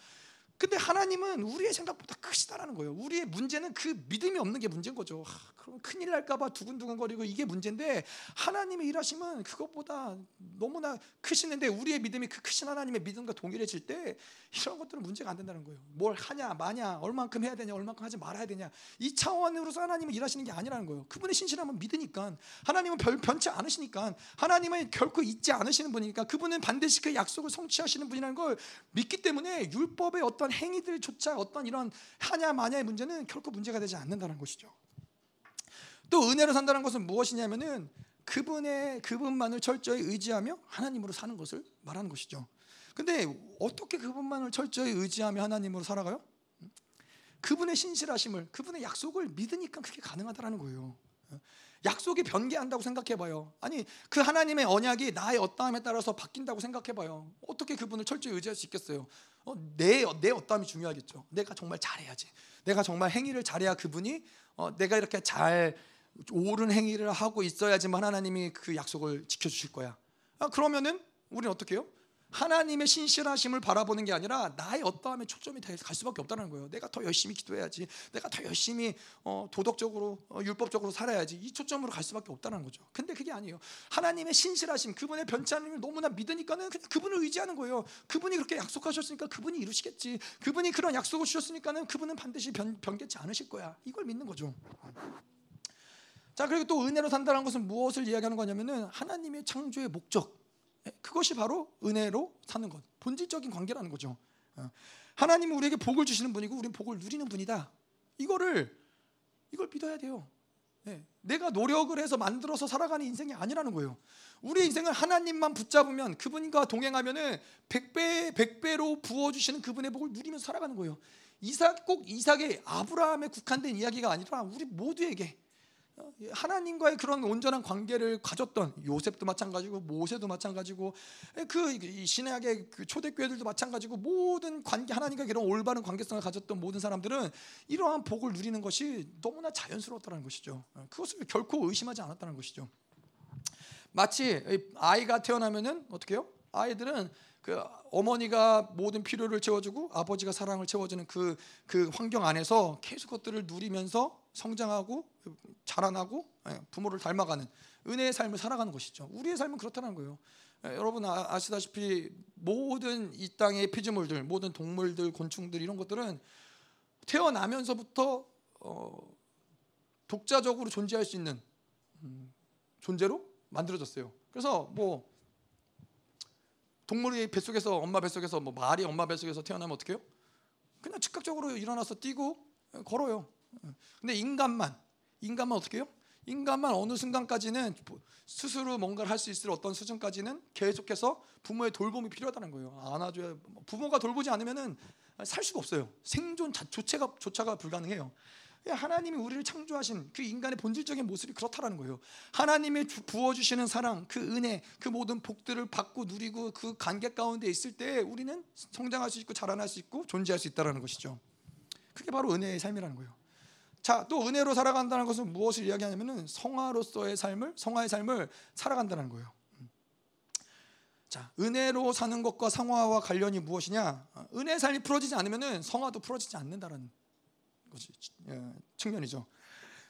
근데 하나님은 우리의 생각보다 크시다라는 거예요. 우리의 문제는 그 믿음이 없는 게 문제인 거죠. 아, 그럼 큰일 날까 봐 두근두근거리고 이게 문제인데, 하나님의 일하심은 그것보다 너무나 크시는데 우리의 믿음이 그 크신 하나님의 믿음과 동일해질 때 이런 것들은 문제가 안 된다는 거예요. 뭘 하냐 마냐, 얼만큼 해야 되냐 얼만큼 하지 말아야 되냐, 이 차원으로서 하나님은 일하시는 게 아니라는 거예요. 그분의 신실함은 믿으니까, 하나님은 별, 변치 않으시니까, 하나님은 결코 잊지 않으시는 분이니까, 그분은 반드시 그 약속을 성취하시는 분이라는 걸 믿기 때문에 율법의 어떤 행위들조차 어떤 이런 하냐 마냐의 문제는 결코 문제가 되지 않는다는 것이죠. 또 은혜로 산다는 것은 무엇이냐면은 그분의 그분만을 철저히 의지하며 하나님으로 사는 것을 말하는 것이죠. 근데 어떻게 그분만을 철저히 의지하며 하나님으로 살아가요? 그분의 신실하심을, 그분의 약속을 믿으니까 그게 가능하다라는 거예요. 약속이 변개한다고 생각해봐요. 아니 그 하나님의 언약이 나의 어떠함에 따라서 바뀐다고 생각해봐요. 어떻게 그분을 철저히 의지할 수 있겠어요? 어, 내, 내 어떠함이 중요하겠죠. 내가 정말 잘해야지, 내가 정말 행위를 잘해야 그분이 어, 내가 이렇게 잘 옳은 행위를 하고 있어야지만 하나님이 그 약속을 지켜주실 거야. 아, 그러면은 우리는 어떻게 해요? 하나님의 신실하심을 바라보는 게 아니라 나의 어떠함에 초점이 갈 수밖에 없다는 거예요. 내가 더 열심히 기도해야지, 내가 더 열심히 어, 도덕적으로 어, 율법적으로 살아야지, 이 초점으로 갈 수밖에 없다는 거죠. 근데 그게 아니에요. 하나님의 신실하심, 그분의 변치 않음을 너무나 믿으니까는 그냥 그분을 의지하는 거예요. 그분이 그렇게 약속하셨으니까 그분이 이루시겠지, 그분이 그런 약속을 주셨으니까는 그분은 반드시 변, 변개치 않으실 거야, 이걸 믿는 거죠. 자, 그리고 또 은혜로 산다는 것은 무엇을 이야기하는 거냐면은 하나님의 창조의 목적, 그것이 바로 은혜로 사는 것, 본질적인 관계라는 거죠. 하나님은 우리에게 복을 주시는 분이고 우리는 복을 누리는 분이다, 이거를 이걸 믿어야 돼요. 내가 노력을 해서 만들어서 살아가는 인생이 아니라는 거예요. 우리의 인생을 하나님만 붙잡으면, 그분과 동행하면은 백배 백배로 부어주시는 그분의 복을 누리면서 살아가는 거예요. 이삭, 꼭 이삭의 아브라함에 국한된 이야기가 아니라 우리 모두에게 하나님과의 그런 온전한 관계를 가졌던, 요셉도 마찬가지고 모세도 마찬가지고 그 신약의 초대교회들도 마찬가지고 모든 관계, 하나님과 이런 올바른 관계성을 가졌던 모든 사람들은 이러한 복을 누리는 것이 너무나 자연스러웠다는 것이죠. 그것을 결코 의심하지 않았다는 것이죠. 마치 아이가 태어나면은 어떻게 해요? 아이들은 그 어머니가 모든 필요를 채워주고 아버지가 사랑을 채워주는 그, 그 환경 안에서 계속 그것들을 누리면서 성장하고 자라나고 부모를 닮아가는 은혜의 삶을 살아가는 것이죠. 우리의 삶은 그렇다는 거예요. 여러분 아시다시피 모든 이 땅의 피조물들, 모든 동물들, 곤충들, 이런 것들은 태어나면서부터 어, 독자적으로 존재할 수 있는 음, 존재로 만들어졌어요. 그래서 뭐 동물이 뱃속에서, 엄마 뱃속에서, 뭐 말이 엄마 뱃속에서 태어나면 어떻게 해요? 그냥 즉각적으로 일어나서 뛰고 걸어요. 근데 인간만, 인간만 어떻게 해요? 인간만 어느 순간까지는 스스로 뭔가를 할 수 있을 어떤 수준까지는 계속해서 부모의 돌봄이 필요하다는 거예요. 안아줘야, 부모가 돌보지 않으면은 살 수가 없어요. 생존 자체가 조차가 불가능해요. 하나님이 우리를 창조하신 그 인간의 본질적인 모습이 그렇다라는 거예요. 하나님이 부어주시는 사랑, 그 은혜, 그 모든 복들을 받고 누리고 그 관계 가운데 있을 때 우리는 성장할 수 있고 자라날 수 있고 존재할 수 있다는 것이죠. 그게 바로 은혜의 삶이라는 거예요. 자, 또 은혜로 살아간다는 것은 무엇을 이야기하냐면은 성화로서의 삶을, 성화의 삶을 살아간다는 거예요. 자, 은혜로 사는 것과 성화와 관련이 무엇이냐? 은혜의 삶이 풀어지지 않으면은 성화도 풀어지지 않는다는 측면이죠.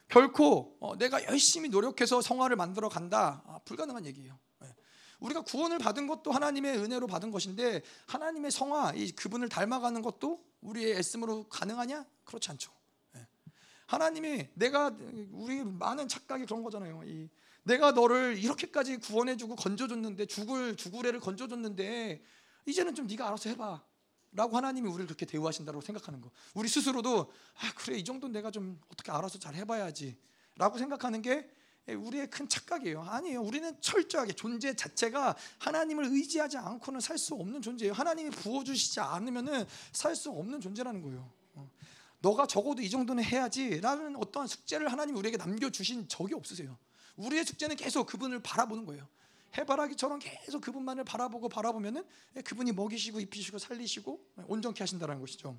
결코 내가 열심히 노력해서 성화를 만들어 간다, 아, 불가능한 얘기예요. 우리가 구원을 받은 것도 하나님의 은혜로 받은 것인데 하나님의 성화, 이 그분을 닮아가는 것도 우리의 애씀으로 가능하냐? 그렇지 않죠. 하나님이, 내가, 우리 많은 착각이 그런 거잖아요. 이, 내가 너를 이렇게까지 구원해주고 건져줬는데, 죽을 죽을 애를 건져줬는데 이제는 좀 네가 알아서 해봐 라고 하나님이 우리를 그렇게 대우하신다고 생각하는 거. 우리 스스로도 아 그래 이 정도는 내가 좀 어떻게 알아서 잘 해봐야지 라고 생각하는 게 우리의 큰 착각이에요. 아니에요. 우리는 철저하게 존재 자체가 하나님을 의지하지 않고는 살 수 없는 존재예요. 하나님이 부어주시지 않으면은 살 수 없는 존재라는 거예요. 너가 적어도 이 정도는 해야지라는 어떠한 숙제를 하나님이 우리에게 남겨주신 적이 없으세요. 우리의 숙제는 계속 그분을 바라보는 거예요. 해바라기처럼 계속 그분만을 바라보고 바라보면은 그분이 먹이시고 입히시고 살리시고 온전케 하신다는 것이죠.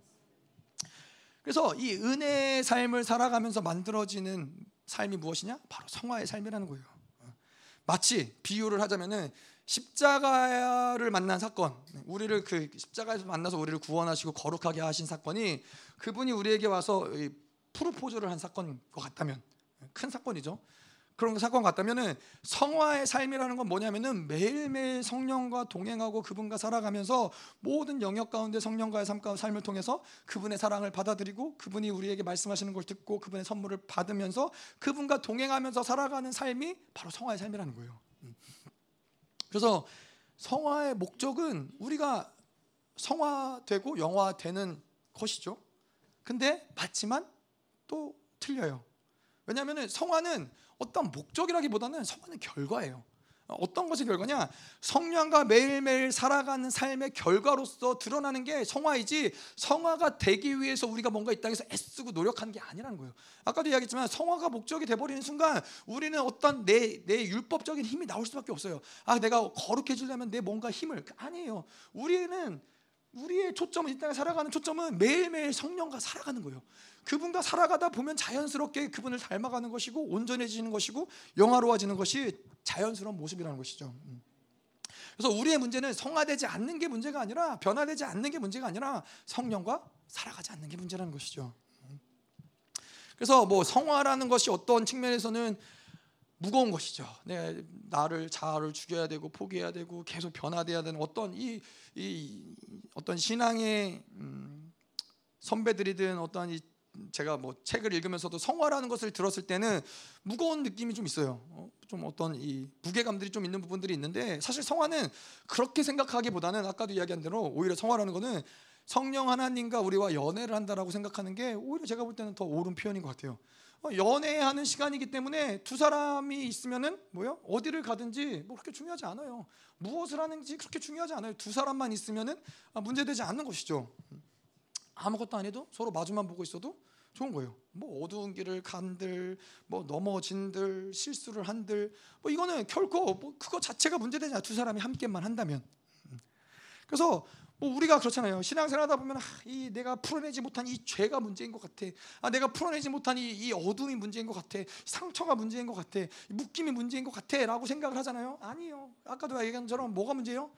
그래서 이 은혜의 삶을 살아가면서 만들어지는 삶이 무엇이냐? 바로 성화의 삶이라는 거예요. 마치 비유를 하자면은 십자가를 만난 사건, 우리를 그 십자가에서 만나서 우리를 구원하시고 거룩하게 하신 사건이 그분이 우리에게 와서 프로포즈를 한 사건과 같다면, 큰 사건이죠. 그런 사건 같다면은 성화의 삶이라는 건 뭐냐면은 매일매일 성령과 동행하고 그분과 살아가면서 모든 영역 가운데 성령과의 삶을 통해서 그분의 사랑을 받아들이고 그분이 우리에게 말씀하시는 걸 듣고 그분의 선물을 받으면서 그분과 동행하면서 살아가는 삶이 바로 성화의 삶이라는 거예요. 그래서 성화의 목적은 우리가 성화되고 영화되는 것이죠. 근데 맞지만 또 틀려요. 왜냐하면 성화는 어떤 목적이라기보다는 성화는 결과예요. 어떤 것이 결과냐? 성령과 매일매일 살아가는 삶의 결과로서 드러나는 게 성화이지, 성화가 되기 위해서 우리가 뭔가 이 땅에서 애쓰고 노력하는 게 아니라는 거예요. 아까도 이야기했지만 성화가 목적이 돼버리는 순간 우리는 어떤 내, 내 율법적인 힘이 나올 수밖에 없어요. 아, 내가 거룩해지려면 내 뭔가 힘을, 아니에요. 우리는 우리의 초점은, 이 땅에 살아가는 초점은 매일매일 성령과 살아가는 거예요. 그분과 살아가다 보면 자연스럽게 그분을 닮아가는 것이고 온전해지는 것이고 영화로워지는 것이 자연스러운 모습이라는 것이죠. 그래서 우리의 문제는 성화되지 않는 게 문제가 아니라, 변화되지 않는 게 문제가 아니라 성령과 살아가지 않는 게 문제라는 것이죠. 그래서 뭐 성화라는 것이 어떤 측면에서는 무거운 것이죠. 내가 나를, 자아를 죽여야 되고 포기해야 되고 계속 변화돼야 되는 어떤 이, 이 어떤 신앙의 음, 선배들이든 어떠한 이, 제가 뭐 책을 읽으면서도 성화라는 것을 들었을 때는 무거운 느낌이 좀 있어요. 어, 좀 어떤 이 무게감들이 좀 있는 부분들이 있는데, 사실 성화는 그렇게 생각하기보다는 아까도 이야기한 대로 오히려 성화라는 거는 성령 하나님과 우리와 연애를 한다라고 생각하는 게 오히려 제가 볼 때는 더 옳은 표현인 것 같아요. 연애하는 시간이기 때문에 두 사람이 있으면은 뭐요? 어디를 가든지 뭐 그렇게 중요하지 않아요. 무엇을 하는지 그렇게 중요하지 않아요. 두 사람만 있으면은 문제되지 않는 것이죠. 아무것도 안 해도 서로 마주만 보고 있어도 좋은 거예요. 뭐 어두운 길을 간들, 뭐 넘어진들, 실수를 한들, 뭐 이거는 결코 뭐 그거 자체가 문제되지 않아요. 두 사람이 함께만 한다면. 그래서 뭐 우리가 그렇잖아요. 신앙생활하다 보면 아, 이 내가 풀어내지 못한 이 죄가 문제인 것 같아. 아, 내가 풀어내지 못한 이, 이 어둠이 문제인 것 같아. 상처가 문제인 것 같아. 묶임이 문제인 것 같아라고 생각을 하잖아요. 아니요. 아까도 얘기한 것처럼 뭐가 문제예요?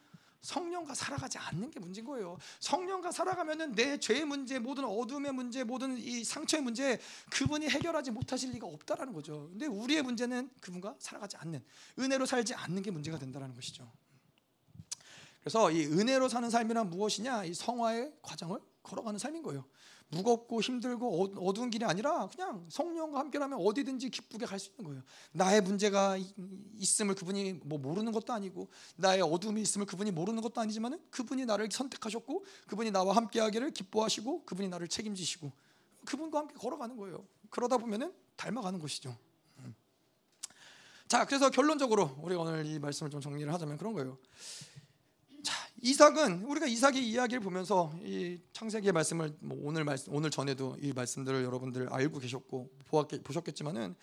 성령과 살아가지 않는 게 문제인 거예요. 성령과 살아가면은 내 죄의 문제, 모든 어둠의 문제, 모든 이 상처의 문제 그분이 해결하지 못하실 리가 없다라는 거죠. 근데 우리의 문제는 그분과 살아가지 않는, 은혜로 살지 않는 게 문제가 된다라는 것이죠. 그래서 이 은혜로 사는 삶이란 무엇이냐? 이 성화의 과정을 걸어가는 삶인 거예요. 무겁고 힘들고 어두운 길이 아니라 그냥 성령과 함께라면 어디든지 기쁘게 갈 수 있는 거예요. 나의 문제가 있음을 그분이 뭐 모르는 것도 아니고, 나의 어둠이 있음을 그분이 모르는 것도 아니지만 그분이 나를 선택하셨고 그분이 나와 함께하기를 기뻐하시고 그분이 나를 책임지시고 그분과 함께 걸어가는 거예요. 그러다 보면은 닮아가는 것이죠. 자, 그래서 결론적으로 우리가 오늘 이 말씀을 좀 정리를 하자면 그런 거예요. 이삭은, 우리가 이삭의 이야기를 보면서 이 창세기의 말씀을 뭐 오늘 말씀, 오늘 전에도 이 말씀들을 여러분들 알고 계셨고 보았게, 보셨겠지만은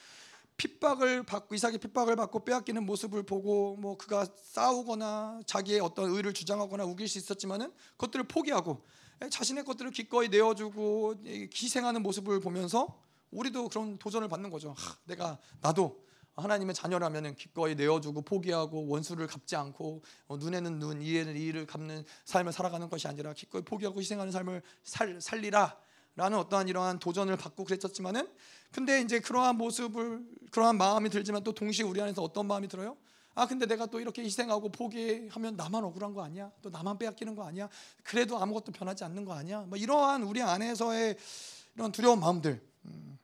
핍박을 받고, 이삭의 핍박을 받고 빼앗기는 모습을 보고 뭐 그가 싸우거나 자기의 어떤 의를 주장하거나 우길 수 있었지만은 그것들을 포기하고 자신의 것들을 기꺼이 내어주고 희생하는 모습을 보면서 우리도 그런 도전을 받는 거죠. 하, 내가 나도 하나님의 자녀라면 기꺼이 내어주고 포기하고 원수를 갚지 않고 눈에는 눈, 이에는 이를 갚는 삶을 살아가는 것이 아니라 기꺼이 포기하고 희생하는 삶을 살, 살리라라는 어떠한 이러한 도전을 받고 그랬었지만은, 근데 이제 그러한 모습을, 그러한 마음이 들지만 또 동시에 우리 안에서 어떤 마음이 들어요? 아, 근데 내가 또 이렇게 희생하고 포기하면 나만 억울한 거 아니야? 또 나만 빼앗기는 거 아니야? 그래도 아무것도 변하지 않는 거 아니야? 뭐 이러한 우리 안에서의 이런 두려운 마음들, 음.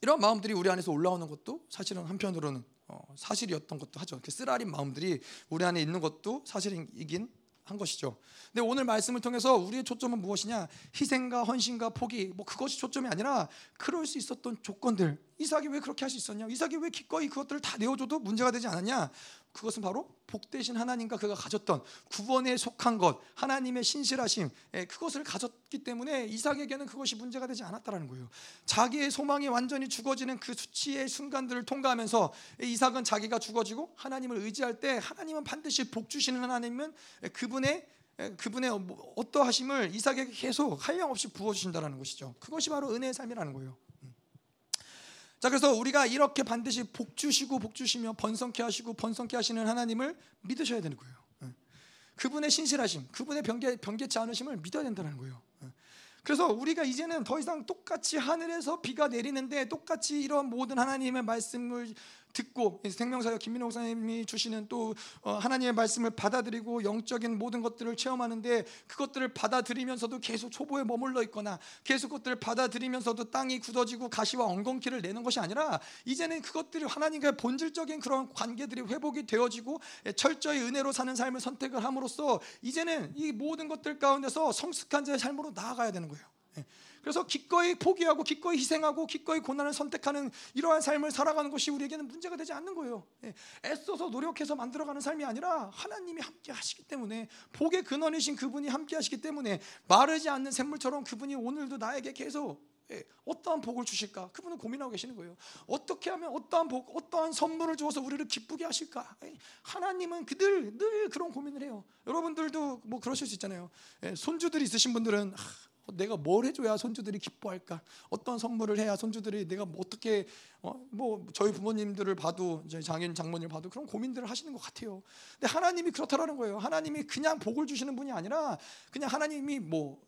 이런 마음들이 우리 안에서 올라오는 것도 사실은 한편으로는 어, 사실이었던 것도 하죠. 그 쓰라린 마음들이 우리 안에 있는 것도 사실이긴 한 것이죠. 근데 오늘 말씀을 통해서 우리의 초점은 무엇이냐? 희생과 헌신과 포기, 뭐 그것이 초점이 아니라 그럴 수 있었던 조건들, 이삭이 왜 그렇게 할 수 있었냐? 이삭이 왜 기꺼이 그것들을 다 내어줘도 문제가 되지 않았냐? 그것은 바로 복되신 하나님과 그가 가졌던 구원에 속한 것, 하나님의 신실하심, 그것을 가졌기 때문에 이삭에게는 그것이 문제가 되지 않았다는 거예요. 자기의 소망이 완전히 죽어지는 그 수치의 순간들을 통과하면서 이삭은 자기가 죽어지고 하나님을 의지할 때 하나님은 반드시 복 주시는 하나님은 그분의 그분의 어떠하심을 이삭에게 계속 한량없이 부어주신다는 것이죠. 그것이 바로 은혜의 삶이라는 거예요. 자, 그래서 우리가 이렇게 반드시 복 주시고 복 주시며 번성케 하시고 번성케 하시는 하나님을 믿으셔야 되는 거예요. 그분의 신실하심, 그분의 변개, 변개치 않으심을 믿어야 된다는 거예요. 그래서 우리가 이제는 더 이상 똑같이 하늘에서 비가 내리는데 똑같이 이런 모든 하나님의 말씀을 듣고 생명사역 김민호 목사님이 주시는 또 하나님의 말씀을 받아들이고 영적인 모든 것들을 체험하는데 그것들을 받아들이면서도 계속 초보에 머물러 있거나 계속 그것들을 받아들이면서도 땅이 굳어지고 가시와 엉겅퀴를 내는 것이 아니라 이제는 그것들이 하나님과의 본질적인 그런 관계들이 회복이 되어지고 철저히 은혜로 사는 삶을 선택을 함으로써 이제는 이 모든 것들 가운데서 성숙한 자의 삶으로 나아가야 되는 거예요. 그래서 기꺼이 포기하고 기꺼이 희생하고 기꺼이 고난을 선택하는 이러한 삶을 살아가는 것이 우리에게는 문제가 되지 않는 거예요. 애써서 노력해서 만들어가는 삶이 아니라 하나님이 함께 하시기 때문에, 복의 근원이신 그분이 함께 하시기 때문에 마르지 않는 샘물처럼 그분이 오늘도 나에게 계속 어떠한 복을 주실까? 그분은 고민하고 계시는 거예요. 어떻게 하면 어떠한 복, 어떠한 선물을 주어서 우리를 기쁘게 하실까? 하나님은 그들 늘 그런 고민을 해요. 여러분들도 뭐 그러실 수 있잖아요. 손주들이 있으신 분들은 내가 뭘 해줘야 손주들이 기뻐할까? 어떤 선물을 해야 손주들이 내가 어떻게 어? 뭐 저희 부모님들을 봐도 장인 장모님을 봐도 그런 고민들을 하시는 것 같아요. 근데 하나님이 그렇다라는 거예요. 하나님이 그냥 복을 주시는 분이 아니라 그냥 하나님이 뭐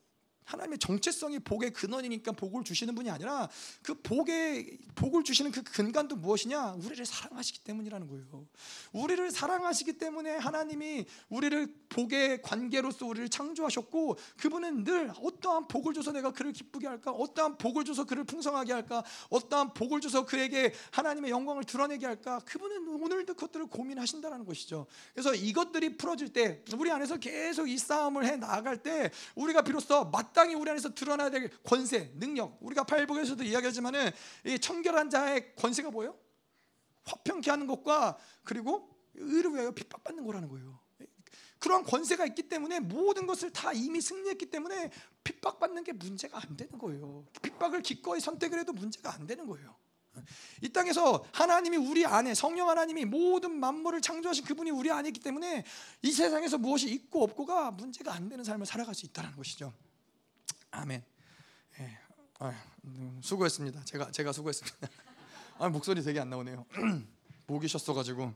하나님의 정체성이 복의 근원이니까 복을 주시는 분이 아니라 그 복의 복을 주시는 그 근간도 무엇이냐? 우리를 사랑하시기 때문이라는 거예요. 우리를 사랑하시기 때문에 하나님이 우리를 복의 관계로서 우리를 창조하셨고 그분은 늘 어떠한 복을 줘서 내가 그를 기쁘게 할까? 어떠한 복을 줘서 그를 풍성하게 할까? 어떠한 복을 줘서 그에게 하나님의 영광을 드러내게 할까? 그분은 오늘도 그것들을 고민하신다는 것이죠. 그래서 이것들이 풀어질 때 우리 안에서 계속 이 싸움을 해 나아갈 때 우리가 비로소 맞 땅이 우리 안에서 드러나야 될 권세, 능력. 우리가 팔복에서도 이야기하지만은 이 청결한 자의 권세가 뭐예요? 화평케 하는 것과 그리고 의를 위하여 핍박받는 거라는 거예요. 그런 권세가 있기 때문에 모든 것을 다 이미 승리했기 때문에 핍박받는 게 문제가 안 되는 거예요. 핍박을 기꺼이 선택을 해도 문제가 안 되는 거예요. 이 땅에서 하나님이 우리 안에, 성령 하나님이 모든 만물을 창조하신 그분이 우리 안에 있기 때문에 이 세상에서 무엇이 있고 없고가 문제가 안 되는 삶을 살아갈 수 있다는 것이죠. 아멘. 예. 아유, 수고했습니다. 제가 제가 수고했습니다. 아, 목소리 되게 안 나오네요. 목이 쉬었어가지고.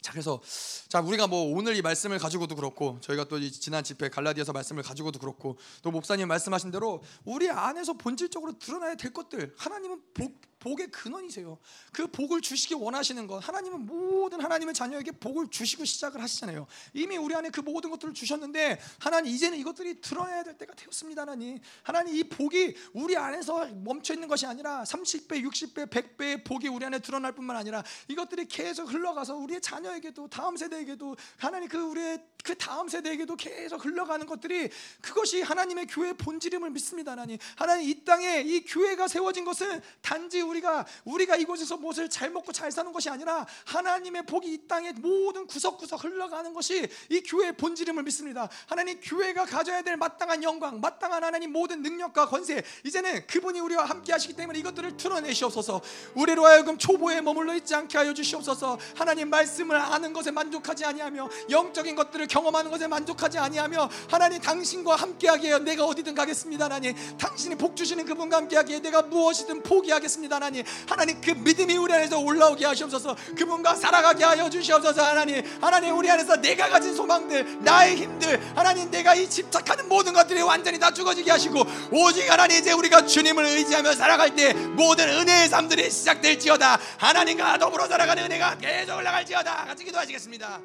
자, 그래서 자 우리가 뭐 오늘 이 말씀을 가지고도 그렇고 저희가 또 이 지난 집회 갈라디아서 말씀을 가지고도 그렇고 또 목사님 말씀하신 대로 우리 안에서 본질적으로 드러나야 될 것들, 하나님은 복 복의 근원이세요. 그 복을 주시기 원하시는 것, 하나님은 모든 하나님의 자녀에게 복을 주시고 시작을 하시잖아요. 이미 우리 안에 그 모든 것들을 주셨는데 하나님 이제는 이것들이 드러나야 될 때가 되었습니다. 하나님 하나님 이 복이 우리 안에서 멈춰있는 것이 아니라 삼십 배, 육십 배, 백 배의 복이 우리 안에 드러날 뿐만 아니라 이것들이 계속 흘러가서 우리의 자녀에게도 다음 세대에게도 하나님 그 우리의 그 다음 세대에게도 계속 흘러가는 것들이, 그것이 하나님의 교회의 본질임을 믿습니다. 하나님 하나님 이 땅에 이 교회가 세워진 것은 단지 우리가 우리가 이곳에서 무엇을 잘 먹고 잘 사는 것이 아니라 하나님의 복이 이 땅의 모든 구석구석 흘러가는 것이 이 교회의 본질임을 믿습니다. 하나님 교회가 가져야 될 마땅한 영광, 마땅한 하나님 모든 능력과 권세, 이제는 그분이 우리와 함께 하시기 때문에 이것들을 드러내시옵소서. 우리로 하여금 초보에 머물러 있지 않게 하여 주시옵소서. 하나님 말씀을 아는 것에 만족하지 아니하며 영적인 것들을 경험하는 것에 만족하지 아니하며 하나님 당신과 함께하게 하여 내가 어디든 가겠습니다. 하나님 당신이 복 주시는 그분과 함께하기에 내가 무엇이든 포기하겠습니다. 하나님 하나님 그 믿음이 우리 안에서 올라오게 하시옵소서. 그분과 살아가게 하여 주시옵소서. 하나님 하나님 우리 안에서 내가 가진 소망들, 나의 힘들, 하나님 내가 이 집착하는 모든 것들이 완전히 다 죽어지게 하시고 오직 하나님 이제 우리가 주님을 의지하며 살아갈 때 모든 은혜의 삶들이 시작될지어다. 하나님과 더불어 살아가는 은혜가 계속 올라갈지어다. 같이 기도하시겠습니다.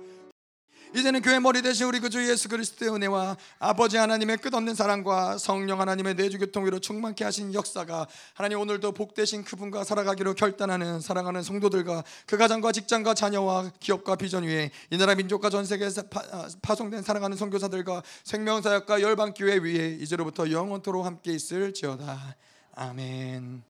이제는 교회 머리 대신 우리 구주 예수 그리스도의 은혜와 아버지 하나님의 끝없는 사랑과 성령 하나님의 내주교통위로 충만케 하신 역사가 하나님 오늘도 복되신 그분과 살아가기로 결단하는 사랑하는 성도들과 그 가정과 직장과 자녀와 기업과 비전 위에 이 나라 민족과 전 세계에서 파, 파송된 사랑하는 선교사들과 생명사역과 열방교회 위에 이제로부터 영원토록 함께 있을지어다. 아멘.